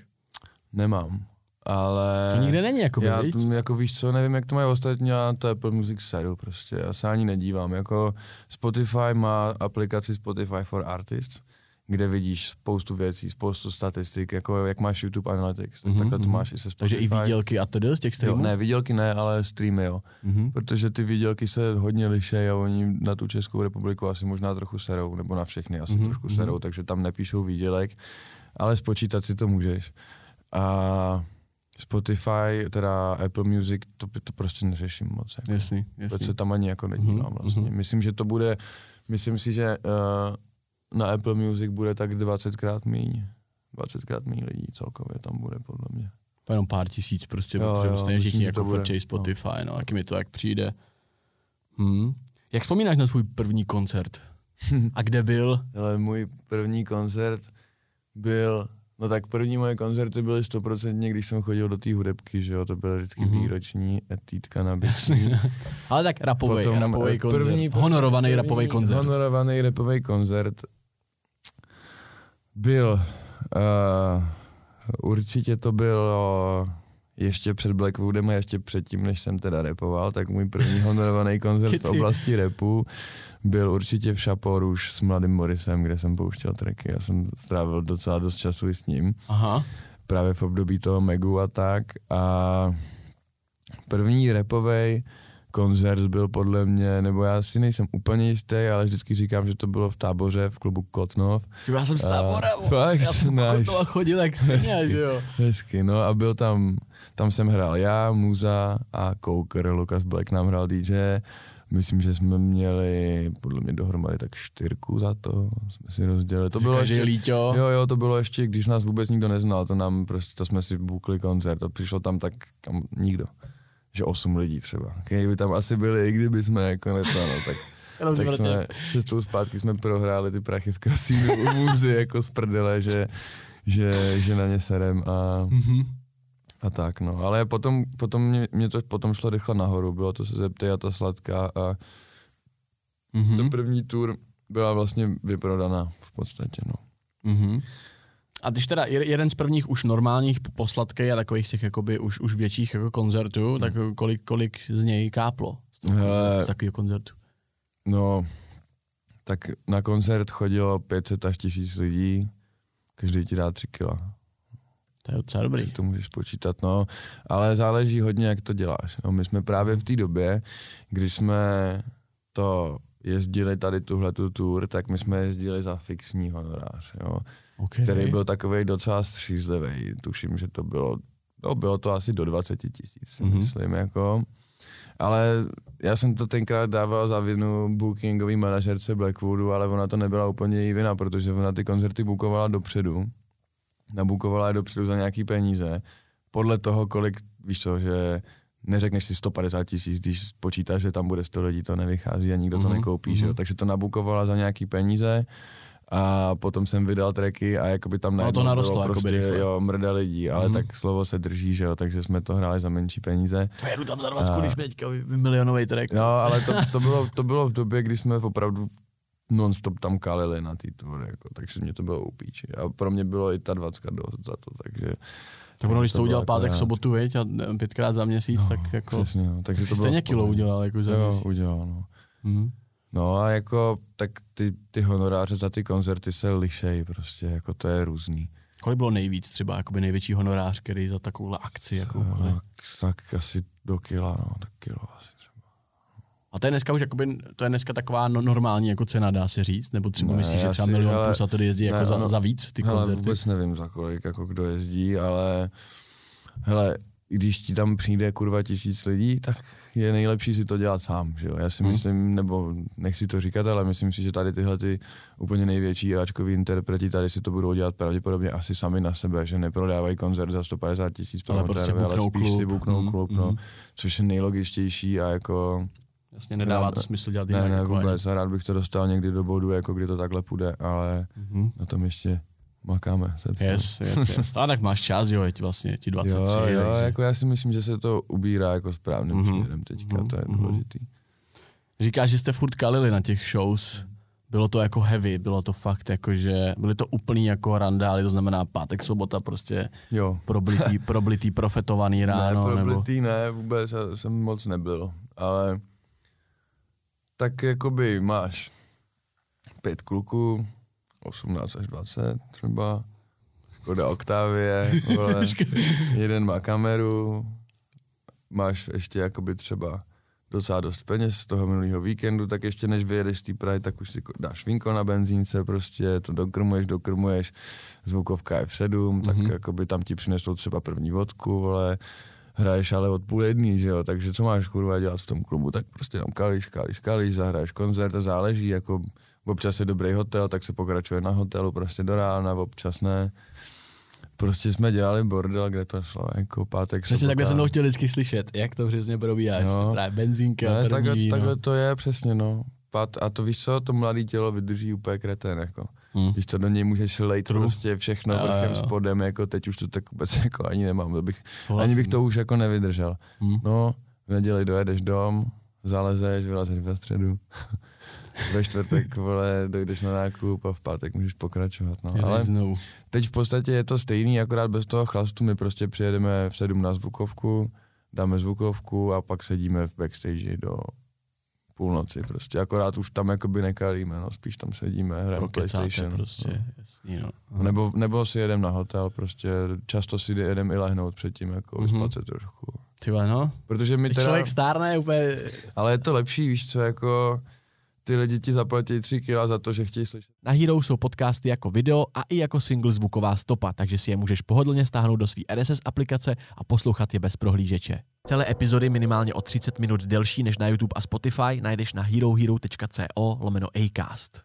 Nemám. Ale to nikde není, jakoby, já, jako víš co, nevím, jak to mají ostatní, a to Apple Music sedu prostě, já se ani nedívám, jako Spotify má aplikaci Spotify for Artists, kde vidíš spoustu věcí, spoustu statistik, jako jak máš YouTube Analytics, takhle to máš i se Spotify. Takže i výdělky a tedy z těch streamů? Jo, ne, výdělky ne, ale streamy, jo. Protože ty výdělky se hodně lišejí a oni na tu Českou republiku asi možná trochu serou, nebo na všechny asi trošku serou, takže tam nepíšou výdělek, ale spočítat si to můžeš. A Spotify, teda Apple Music, to prostě neřeším moc. Jako. Jasný. Protože tam ani jako nedívám vlastně. Myslím si, že na Apple Music bude tak 20krát míň lidí celkově tam bude podle mě. Jenom pár tisíc prostě, protože vlastně všichni jako frčej Spotify, no jakým je to, jak přijde. Jak vzpomínáš na svůj první koncert? A kde byl? Ale můj první koncert byl... No tak první moje koncerty byly 100%, když jsem chodil do té hudebky, že jo, to byla vždycky výroční etýdka na bicí. Ale tak rapovej koncert, honorovaný rapovej koncert. Honorovaný rapovej koncert byl, určitě to bylo ještě před Blackwoodem a ještě předtím, než jsem teda rapoval, tak můj první honorovaný koncert v oblasti rapu byl určitě v Šaporu už s Mladým Morisem, kde jsem pouštěl tracky. Já jsem strávil docela dost času i s ním. Aha. Právě v období toho Megu a tak. A první rapovej koncert byl podle mě, nebo já si nejsem úplně jistý, ale vždycky říkám, že to bylo v Táboře, v klubu Kotnov. Já jsem z Tábora, já jsem v Kotnova chodil jak svině, že jo. Hezky, no a byl tam jsem hrál já, Muza a Coker, Lukas Black nám hrál DJ. Myslím, že jsme měli podle mě dohromady tak 4 za to, jsme si rozdělili. To bylo ještě Líťo. Jo, to bylo ještě, když nás vůbec nikdo neznal, to jsme si bukli koncert a přišlo tam tak kam nikdo, že 8 lidí třeba. Kdyby tam asi byli, i kdyby jsme jako netáhli, tak jsme cestou zpátky jsme prohráli ty prachy v kasínu u Muzy jako z prdele, že na ně serem a... A tak no, ale potom mě to potom šlo rychle nahoru, bylo to Se zeptej a ta Sladká a ten první tour byla vlastně vyprodaná v podstatě, no. A když teda jeden z prvních už normálních posladkej a takových těch jakoby už větších jako koncertů, tak kolik z něj káplo? z takového koncertu? No, tak na koncert chodilo 500 až 1000 lidí, každý ti dá 3 kila. To je docela dobrý. To můžeš počítat, no, ale záleží hodně, jak to děláš. No, my jsme právě v té době, kdy jsme to jezdili tady tuhletu tour, tak my jsme jezdili za fixní honorář, jo, okay, který byl takovej docela střízlivý. Tuším, že to bylo, no bylo to asi do 20 000, mm-hmm, myslím, jako. Ale já jsem to tenkrát dával za vinu bookingový manažerce Blackwoodu, ale ona to nebyla úplně její vina, protože ona ty koncerty bookovala dopředu. Nabukovala je dopředu za nějaký peníze. Podle toho, kolik, víš co, že neřekneš si 150 000, když počítáš, že tam bude 100 lidí, to nevychází a nikdo to nekoupí, že jo. Takže to nabukovala za nějaký peníze a potom jsem vydal tracky a jakoby tam najednou to narostlo, prostě, jakoby, jo, mrda lidí, ale tak slovo se drží, že jo, takže jsme to hráli za menší peníze. Jedu tam za 20, když teďka milionovej track. No, ale to bylo v době, kdy jsme opravdu non-stop tam kalili na ty tvory, jako, takže mě to bylo upíči. A pro mě bylo i ta 20 dost za to, takže... Tak ono, když to udělal pátek, sobotu, viď, a 5krát za měsíc, no, tak jako... Přesně, no, takže to bylo... Stejně kilo udělal, jako za měsíc. Jo, udělal, no. Mm-hmm. No a jako, tak ty honoráře za ty koncerty se lišejí prostě, jako to je různý. Kolik bylo nejvíc třeba, jakoby největší honorář, který za takovouhle akci, jakoukoliv? Tak asi do kila, no, tak kilo asi. A to je dneska už jakoby, to je dneska taková normální jako cena, dá se říct, nebo třeba ne, myslíš, že třeba milion plus a tady jezdí, ne, jako za víc ty koncerty? Vůbec nevím, za kolik, jako kdo jezdí, ale hele, když ti tam přijde kurva 1000 lidí, tak je nejlepší si to dělat sám, že jo? Já si myslím, nebo nechci to říkat, ale myslím si, že tady tyhle ty úplně největší ačkový interpreti tady si to budou dělat pravděpodobně asi sami na sebe, že neprodávají koncert za 150 000, ale prostě spíš si buknou klub, no, což je nejlogičtější a jako... Jasně, nedává to smysl dělat jinak. Ne, vůbec, a rád bych to dostal někdy do bodu, jako kdy to takhle půjde, ale na tom ještě makáme. Yes. A tak máš čas, jo, je ti vlastně, ti 23. Jo, takže... jako já si myslím, že se to ubírá jako správným směrem teďka, to je důležitý. Říkáš, že jste furt kalili na těch shows, bylo to jako heavy, bylo to fakt jako, že byly to úplný jako randály, to znamená pátek, sobota prostě, jo. Problitý profetovaný ráno. Ne, problitý nebo... ne, vůbec jsem moc nebyl, ale... Tak jakoby máš 5 kluků, 18 až 20 třeba, Škoda Octavie, vole, jeden má kameru, máš ještě jakoby třeba docela dost peněz z toho minulého víkendu, tak ještě než vyjedeš z té Prahy, tak už si dáš vínko na benzínce, prostě to dokrmuješ, zvukovka je v 7, tak jakoby tam ti přinesou třeba první vodku, vole. Hraješ ale od 12:30, že jo, takže co máš kurva dělat v tom klubu, tak prostě tam kalíš, zahraješ koncert, to záleží, jako občas je dobrý hotel, tak se pokračuje na hotelu, prostě do rána, občas ne. Prostě jsme dělali bordel, kde to šlo, jako pátek, sobota. Přesně takhle jsem to chtěl vždycky slyšet, jak to přesně probíháš, no, právě benzínka, ne, první víno. Takhle to je přesně, no. A to víš co, to mladé tělo vydrží úplně kretén, jako. Víš co, do něj můžeš lejt prostě všechno vrchem, spodem, jako teď už to tak vůbec jako ani nemám, ani bych to už jako nevydržel. No, v neděli dojedeš dom, zalezeš, vylezeš ve středu, ve čtvrtek, vole, dojdeš na nákup a v pátek můžeš pokračovat, no. Ale teď v podstatě je to stejný, akorát bez toho chlastu, my prostě přijedeme v 7 na zvukovku, dáme zvukovku a pak sedíme v backstage do půlnoci prostě, akorát už tam jakoby nekalíme, no, spíš tam sedíme, hrajeme PlayStation. Prostě, no. Jasný, no. Nebo si jedem na hotel, prostě často si jedem i lehnout předtím, jako vyspat se trošku. Tyba, no. Protože mi teda... Člověk stárne úplně... Ale je to lepší, víš co, jako... Ty lidi ti zaplatí 3 kila za to, že chtějí slyšet. Na Hero jsou podcasty jako video a i jako single zvuková stopa, takže si je můžeš pohodlně stáhnout do svý RSS aplikace a poslouchat je bez prohlížeče. Celé epizody minimálně o 30 minut delší než na YouTube a Spotify najdeš na herohero.co/acast.